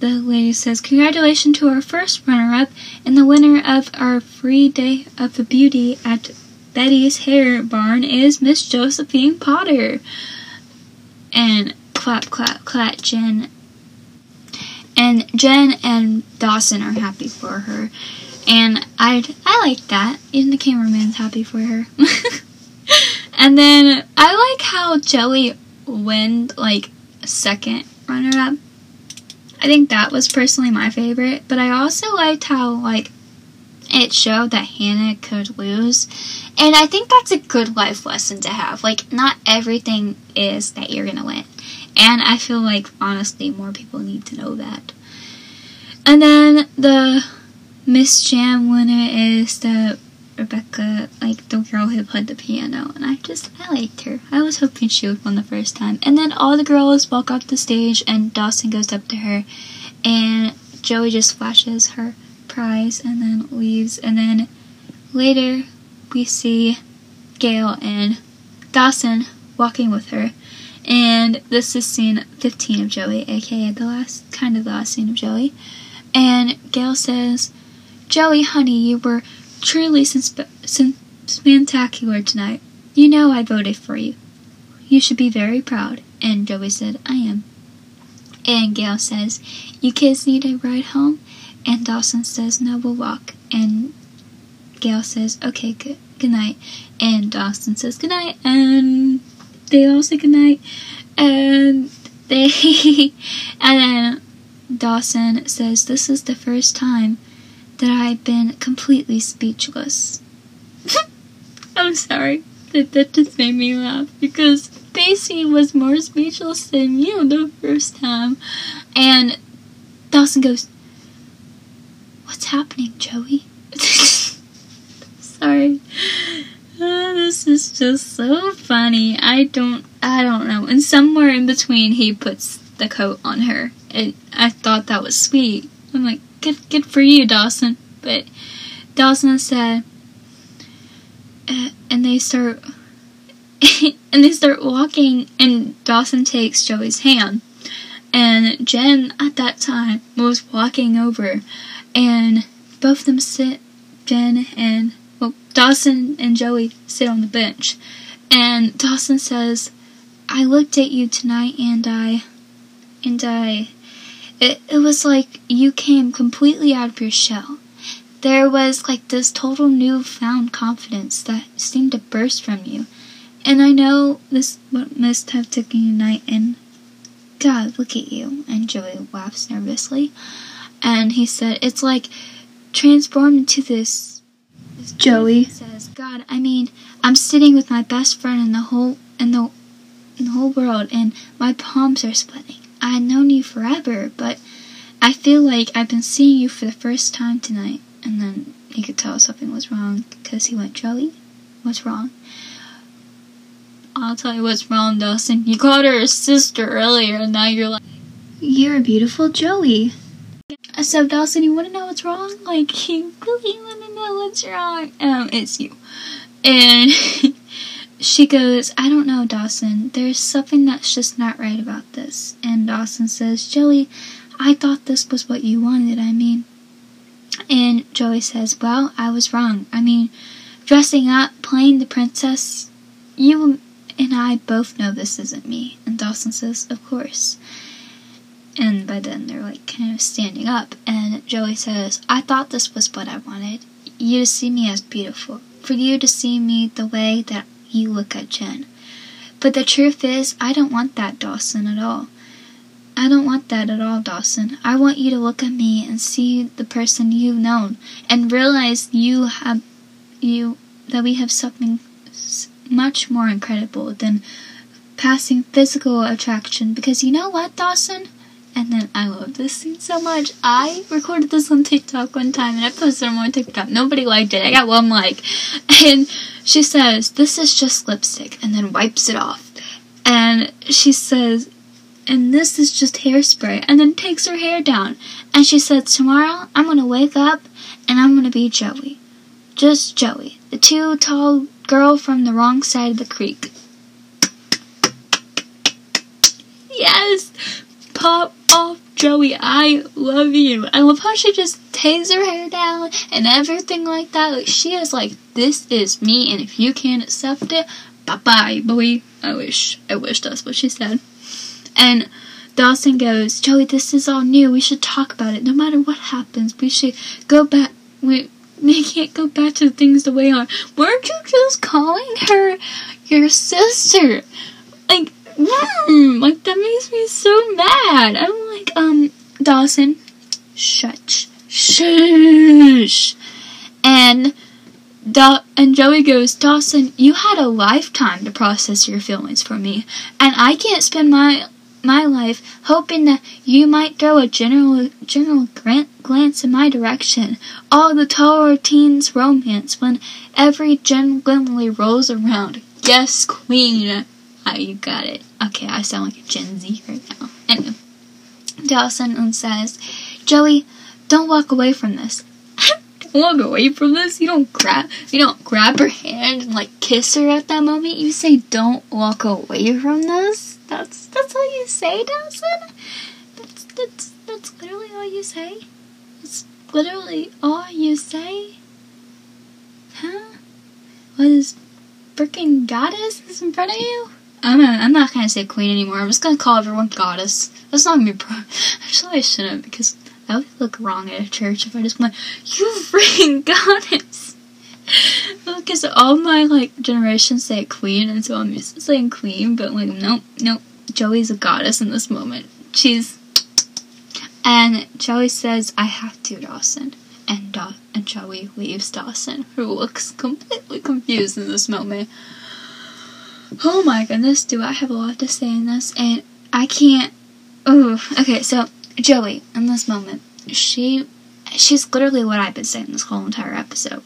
the lady says, "Congratulations to our first runner-up and the winner of our free day of the beauty at Betty's Hair Barn is Miss Josephine Potter." And clap, clap, clap, Jen. And Jen and Dawson are happy for her. And I like that. Even the cameraman's happy for her. And then I like how Joey won, like, second runner-up. I think that was personally my favorite. But I also liked how, like, it showed that Hannah could lose. And I think that's a good life lesson to have. Like, not everything is that you're going to win. And I feel like, honestly, more people need to know that. And then the Miss Jam winner is the Rebecca, like, the girl who played the piano. And I liked her. I was hoping she would win the first time. And then all the girls walk off the stage, and Dawson goes up to her. And Joey just flashes her prize and then leaves. And then later, we see Gail and Dawson walking with her. And this is scene 15 of Joey, aka the last scene of Joey. And Gail says, "Joey, honey, you were truly spectacular tonight. You know I voted for you. You should be very proud." And Joey said, "I am." And Gail says, "You kids need a ride home?" And Dawson says, "No, we'll walk." And Gail says, "Okay, good night." And Dawson says, "Good night." And they all say goodnight. And and then Dawson says, "This is the first time that I've been completely speechless." I'm sorry. That just made me laugh, because Pacey was more speechless than you the first time. And Dawson goes, "What's happening, Joey?" Sorry. This is just so funny. I don't know. And somewhere in between, he puts the coat on her. And I thought that was sweet. I'm like, good for you, Dawson. But Dawson said, and they start walking, and Dawson takes Joey's hand. And Jen, at that time, was walking over. And both of them sit, Dawson and Joey sit on the bench. And Dawson says, "I looked at you tonight, and it was like you came completely out of your shell. There was, like, this total newfound confidence that seemed to burst from you. And I know this must have taken you night, and God, look at you." And Joey laughs nervously. And he said, "It's like transformed into this." Joey says, "God, I mean, I'm sitting with my best friend in the whole world, and my palms are splitting. I've known you forever, but I feel like I've been seeing you for the first time tonight." And then he could tell something was wrong, because he went, "Joey, what's wrong?" "I'll tell you what's wrong, Dawson. You called her a sister earlier, and now you're like, you're a beautiful Joey." So, Dawson, you want to know what's wrong? Like, you really want to know what's wrong? It's you. And she goes, I don't know, Dawson. There's something that's just not right about this. And Dawson says, Joey, I thought this was what you wanted, I mean. And Joey says, well, I was wrong. I mean, dressing up, playing the princess, you and I both know this isn't me. And Dawson says, of course. And by then they're like kind of standing up. And Joey says, I thought this was what I wanted. You to see me as beautiful. For you to see me the way that you look at Jen. But the truth is, I don't want that, Dawson, at all. I don't want that at all, Dawson. I want you to look at me and see the person you've known. And realize that we have something much more incredible than passing physical attraction. Because you know what, Dawson? And then I love this scene so much. I recorded this on TikTok one time and I posted it on my TikTok. Nobody liked it. I got one like. And she says, this is just lipstick. And then wipes it off. And she says, and this is just hairspray. And then takes her hair down. And she says, tomorrow I'm going to wake up and I'm going to be Joey. Just Joey. The too tall girl from the wrong side of the creek. Yes! Pop! Off, Joey, I love you. I love how she just takes her hair down and everything like that. Like, she is like, this is me, and if you can't accept it, bye-bye, boy. I wish that's what she said. And Dawson goes, Joey, this is all new. We should talk about it. No matter what happens, we should go back. We can't go back to things the way are. Weren't you just calling her your sister? Like, like, that makes me so mad. I'm like, Dawson, shush. And Joey goes, Dawson, you had a lifetime to process your feelings for me, and I can't spend my life hoping that you might throw a general glance in my direction. All the taller teens romance when every Jen Glimley rolls around. Yes, queen. Oh, you got it. Okay, I sound like a Gen Z right now. Anyway, Dawson says, Joey, don't walk away from this. Don't walk away from this? You don't grab her hand and, like, kiss her at that moment. You say, don't walk away from this? That's all you say, Dawson? That's literally all you say? That's literally all you say? Huh? What is freaking goddess is in front of you? I'm not going to say queen anymore. I'm just going to call everyone goddess. That's not going to be pro. Actually, I shouldn't, because that would look wrong at a church if I just went, you freaking goddess. Because all my, like, generations say queen, and so I'm used to saying queen, but, like, nope. Joey's a goddess in this moment. And Joey says, I have to, Dawson. And Joey leaves Dawson, who looks completely confused in this moment. Oh my goodness, do I have a lot to say in this? And I can't... Ooh. Okay, so Joey, in this moment, she's literally what I've been saying this whole entire episode.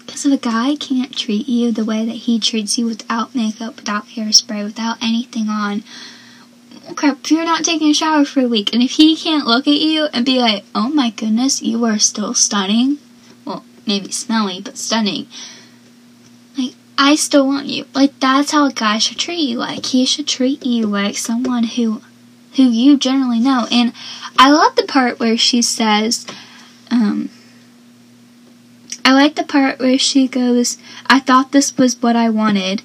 Because if a guy can't treat you the way that he treats you without makeup, without hairspray, without anything on... crap, if you're not taking a shower for a week, and if he can't look at you and be like, oh my goodness, you are still stunning. Well, maybe smelly, but stunning. Like, I still want you. Like, that's how a guy should treat you. Like, he should treat you like someone who you generally know. And I love the part where she says, I like the part where she goes, I thought this was what I wanted.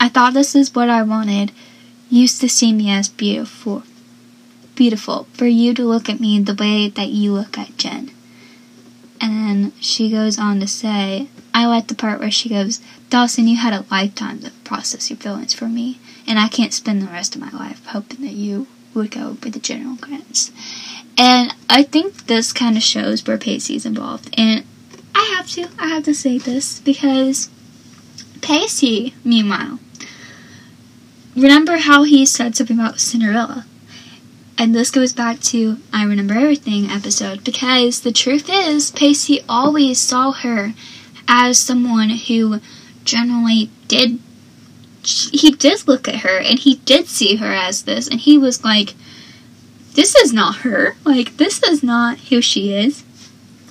I thought this is what I wanted. Used to see me as beautiful. Beautiful. For you to look at me the way that you look at Jen. And then she goes on to say, I like the part where she goes, Dawson, you had a lifetime to process your feelings for me. And I can't spend the rest of my life hoping that you would go with the general grants. And I think this kind of shows where Pacey's involved. And I have to say this because Pacey, meanwhile, remember how he said something about Cinderella? And this goes back to I Remember Everything episode, because the truth is, Pacey always saw her as someone who generally did he did look at her, and he did see her as this, and he was like, this is not her. Like, this is not who she is.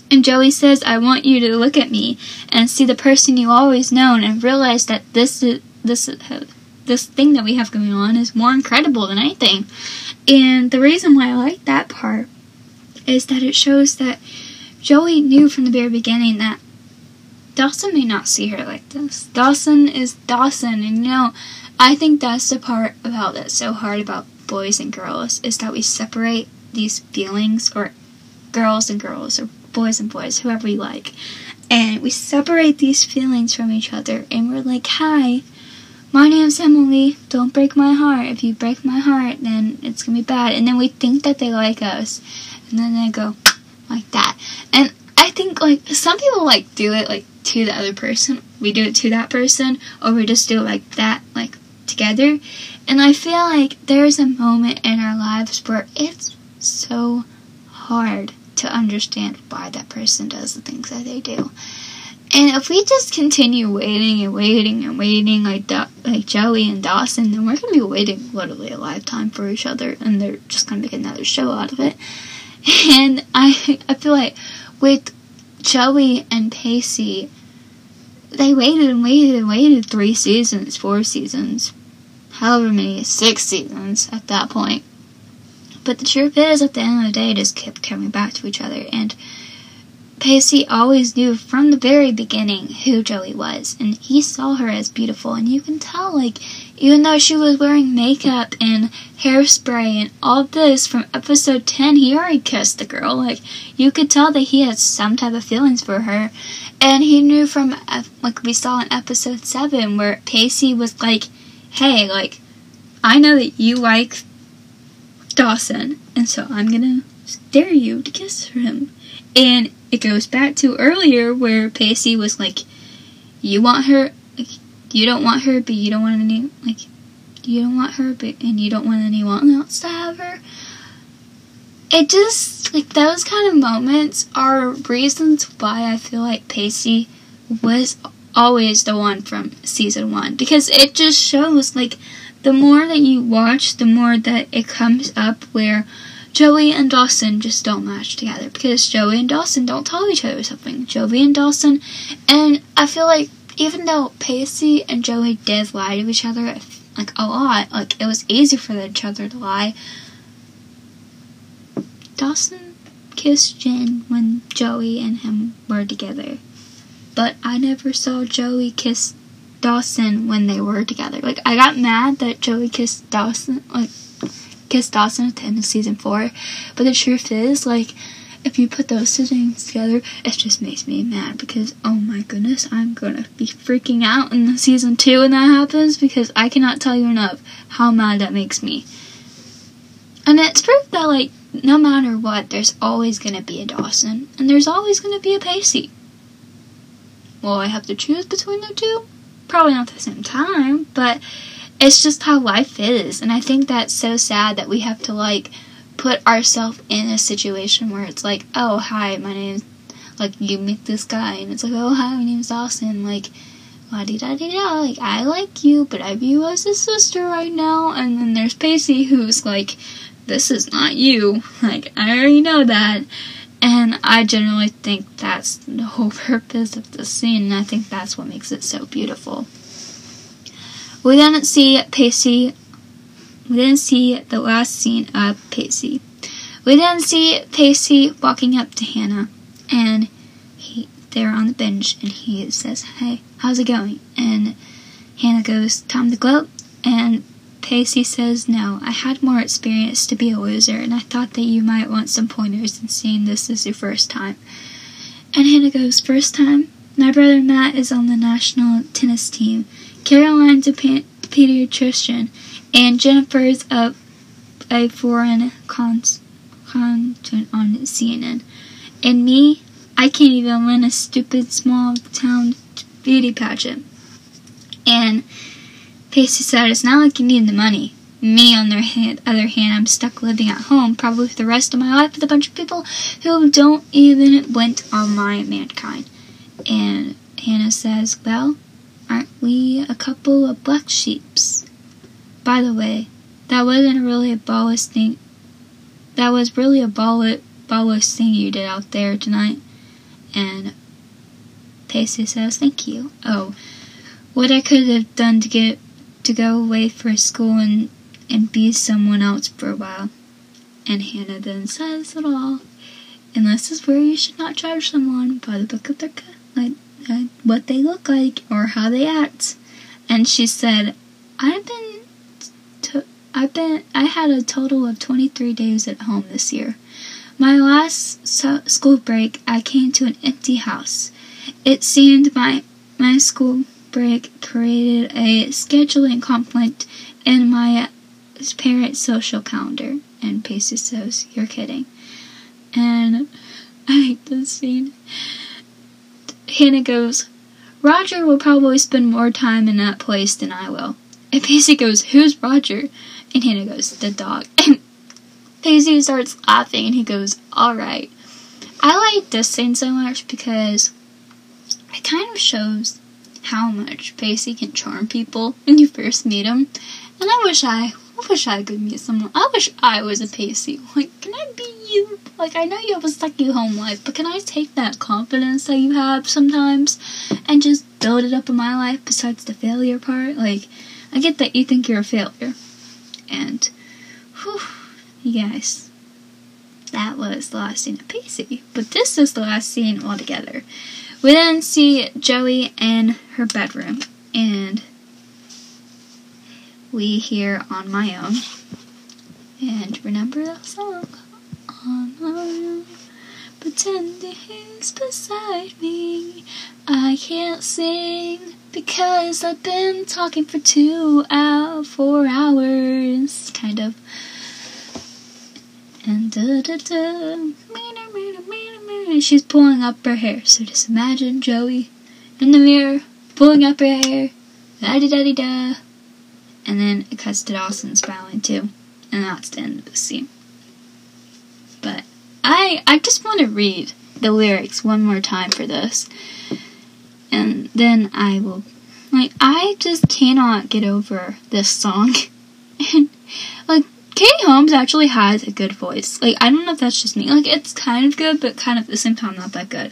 And Joey says, I want you to look at me and see the person you always known and realize that this thing that we have going on is more incredible than anything. And the reason why I like that part is that it shows that Joey knew from the very beginning that Dawson may not see her like this. Dawson is Dawson, and you know, I think that's the part about that's so hard about boys and girls, is that we separate these feelings, or girls and girls, or boys and boys, whoever you like, and we separate these feelings from each other, and we're like, hi, my name's Emily, don't break my heart. If you break my heart, then it's gonna be bad. And then we think that they like us, and then they go like that. And I think, like, some people like do it like to the other person, we do it to that person, or we just do it like that, like together. And I feel like there's a moment in our lives where it's so hard to understand why that person does the things that they do. And if we just continue waiting and waiting and waiting like Joey and Dawson, then we're going to be waiting literally a lifetime for each other, and they're just going to make another show out of it. And I feel like with Joey and Pacey, they waited and waited and waited 3 seasons, 4 seasons, however many, 6 seasons at that point. But the truth is, at the end of the day, it just kept coming back to each other. And Pacey always knew from the very beginning who Joey was, and he saw her as beautiful. And you can tell, like, even though she was wearing makeup and hairspray and all this from episode 10, he already kissed the girl. Like, you could tell that he had some type of feelings for her. And he knew from, like, we saw in episode 7 where Pacey was like, hey, like, I know that you like Dawson, and so I'm gonna dare you to kiss him. And it goes back to earlier where Pacey was like, you want her, like, you don't want her, but you don't want any, like, you don't want her, but, and you don't want anyone else to have her. It just, like, those kind of moments are reasons why I feel like Pacey was always the one from season 1, because it just shows, like, the more that you watch, the more that it comes up where Joey and Dawson just don't match together, because Joey and Dawson don't tell each other something. Joey and Dawson, and I feel like even though Pacey and Joey did lie to each other, like, a lot, like, it was easy for each other to lie, Dawson kissed Jen when Joey and him were together. But I never saw Joey kiss Dawson when they were together. Like, I got mad that Joey kissed Dawson at the end of season 4, but the truth is, like, if you put those two things together, it just makes me mad, because, oh my goodness, I'm gonna be freaking out in season 2 when that happens, because I cannot tell you enough how mad that makes me. And it's proof that, like, no matter what, there's always gonna be a Dawson, and there's always gonna be a Pacey. Will I have to choose between the two? Probably not at the same time, but it's just how life is. And I think that's so sad that we have to, like, put ourselves in a situation where it's like, oh, hi, my name's, like, you meet this guy, and it's like, oh, hi, my name's Dawson, like, la-di-da-di-da, like, I like you, but I view you as a sister right now. And then there's Pacey, who's like, this is not you, like, I already know that. And I generally think that's the whole purpose of the scene, and I think that's what makes it so beautiful. We didn't see Pacey. We didn't see the last scene of Pacey. We didn't see Pacey walking up to Hannah, and they're on the bench, and he says, hey, how's it going? And Hannah goes, time to gloat. And Pacey says, no, I had more experience to be a loser, and I thought that you might want some pointers and seeing this is your first time. And Hannah goes, first time? My brother Matt is on the national tennis team. Caroline's a pediatrician, and Jennifer's a foreign content on CNN. And me, I can't even win a stupid small-town beauty pageant. And Pacey said, it's not like you need the money. Me, on the other hand, I'm stuck living at home probably for the rest of my life with a bunch of people who don't even went on my mankind. And Hannah says, well, aren't we a couple of black sheeps? By the way, that wasn't really a ballless thing. That was really a ballless thing you did out there tonight. And Pacey says, thank you. Oh, what I could have done to get to go away for school and be someone else for a while. And Hannah then says it all. And this is where you should not judge someone by the look of their what they look like or how they act. And she said, I had a total of 23 days at home this year. My last school break, I came to an empty house. It seemed my school break created a scheduling conflict in my parents' social calendar. And Pacey says, you're kidding. And I like this scene. Hannah goes, Roger will probably spend more time in that place than I will. And Pacey goes, who's Roger? And Hannah goes, the dog. And Pacey starts laughing and he goes, alright. I like this scene so much because it kind of shows how much Pacey can charm people when you first meet him. And I wish I could meet someone. I wish I was a Pacey. Like, can I be you? Like, I know you have a sucky home life, but can I take that confidence that you have sometimes and just build it up in my life besides the failure part? Like, I get that you think you're a failure. And, whew, you guys, that was the last scene of Pacey. But this is the last scene altogether. We then see Joey in her bedroom, and we hear On My Own, and remember that song, On My Own, pretending he's beside me, I can't sing, because I've been talking for 4 hours, kind of, and she's pulling up her hair, so just imagine Joey in the mirror, pulling up her hair, da-di-da-di-da. And then it cuts to Dawson smiling too. And that's the end of the scene. But I just want to read the lyrics one more time for this. And then I will... Like, I just cannot get over this song. And, like, Katie Holmes actually has a good voice. Like, I don't know if that's just me. Like, it's kind of good, but kind of at the same time not that good.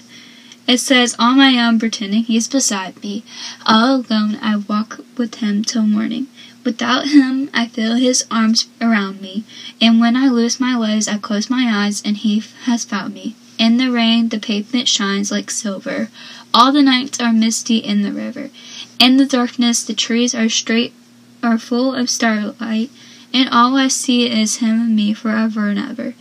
It says, on my own, pretending he's beside me. All alone, I walk with him till morning. Without him, I feel his arms around me. And when I lose my legs, I close my eyes, and he has found me. In the rain, the pavement shines like silver. All the nights are misty in the river. In the darkness, the trees are full of starlight. And all I see is him and me forever and ever.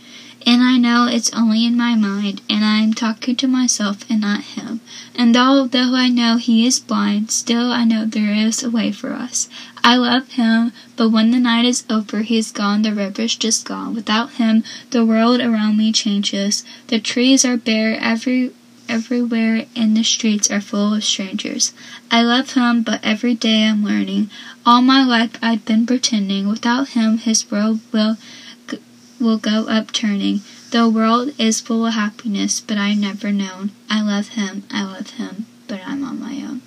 And I know it's only in my mind, and I'm talking to myself and not him. And although I know he is blind, still I know there is a way for us. I love him, but when the night is over, he's gone, the river's just gone. Without him, the world around me changes. The trees are bare everywhere, and the streets are full of strangers. I love him, but every day I'm learning. All my life I've been pretending. Without him, his world will go upturning. The world is full of happiness, but I've never known. I love him, but I'm on my own.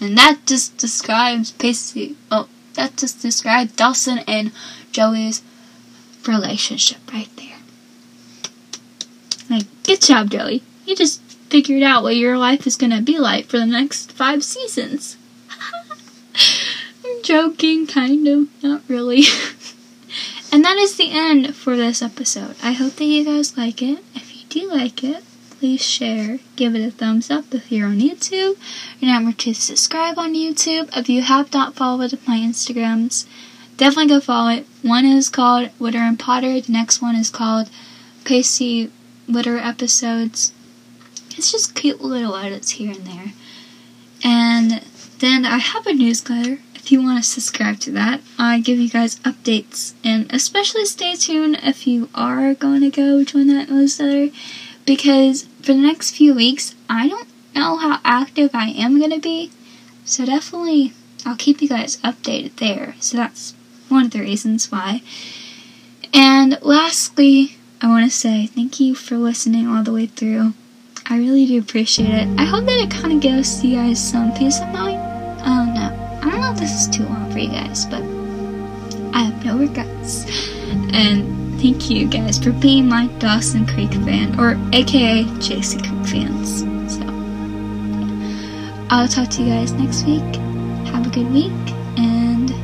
And that just describes Pacey. Oh, that just describes Dawson and Joey's relationship right there. Like, good job, Joey. You just figured out what your life is gonna be like for the next 5 seasons. I'm joking, kind of. Not really. And that is the end for this episode. I hope that you guys like it. If you do like it, please share. Give it a thumbs up if you're on YouTube. Remember to subscribe on YouTube. If you have not followed my Instagrams, definitely go follow it. One is called Butter and Potter. The next one is called Pacey Litter Episodes. It's just cute little edits here and there. And then I have a newsletter. If you want to subscribe to that, I give you guys updates, and especially stay tuned if you are going to go join that newsletter, because for the next few weeks, I don't know how active I am going to be, so definitely I'll keep you guys updated there, so that's one of the reasons why. And lastly, I want to say thank you for listening all the way through. I really do appreciate it. I hope that it kind of gives you guys some peace of mind. know this is too long for you guys, but I have no regrets. And thank you guys for being my Dawson Creek fan, or aka Jace's Creek fans. So, yeah. I'll talk to you guys next week. Have a good week, and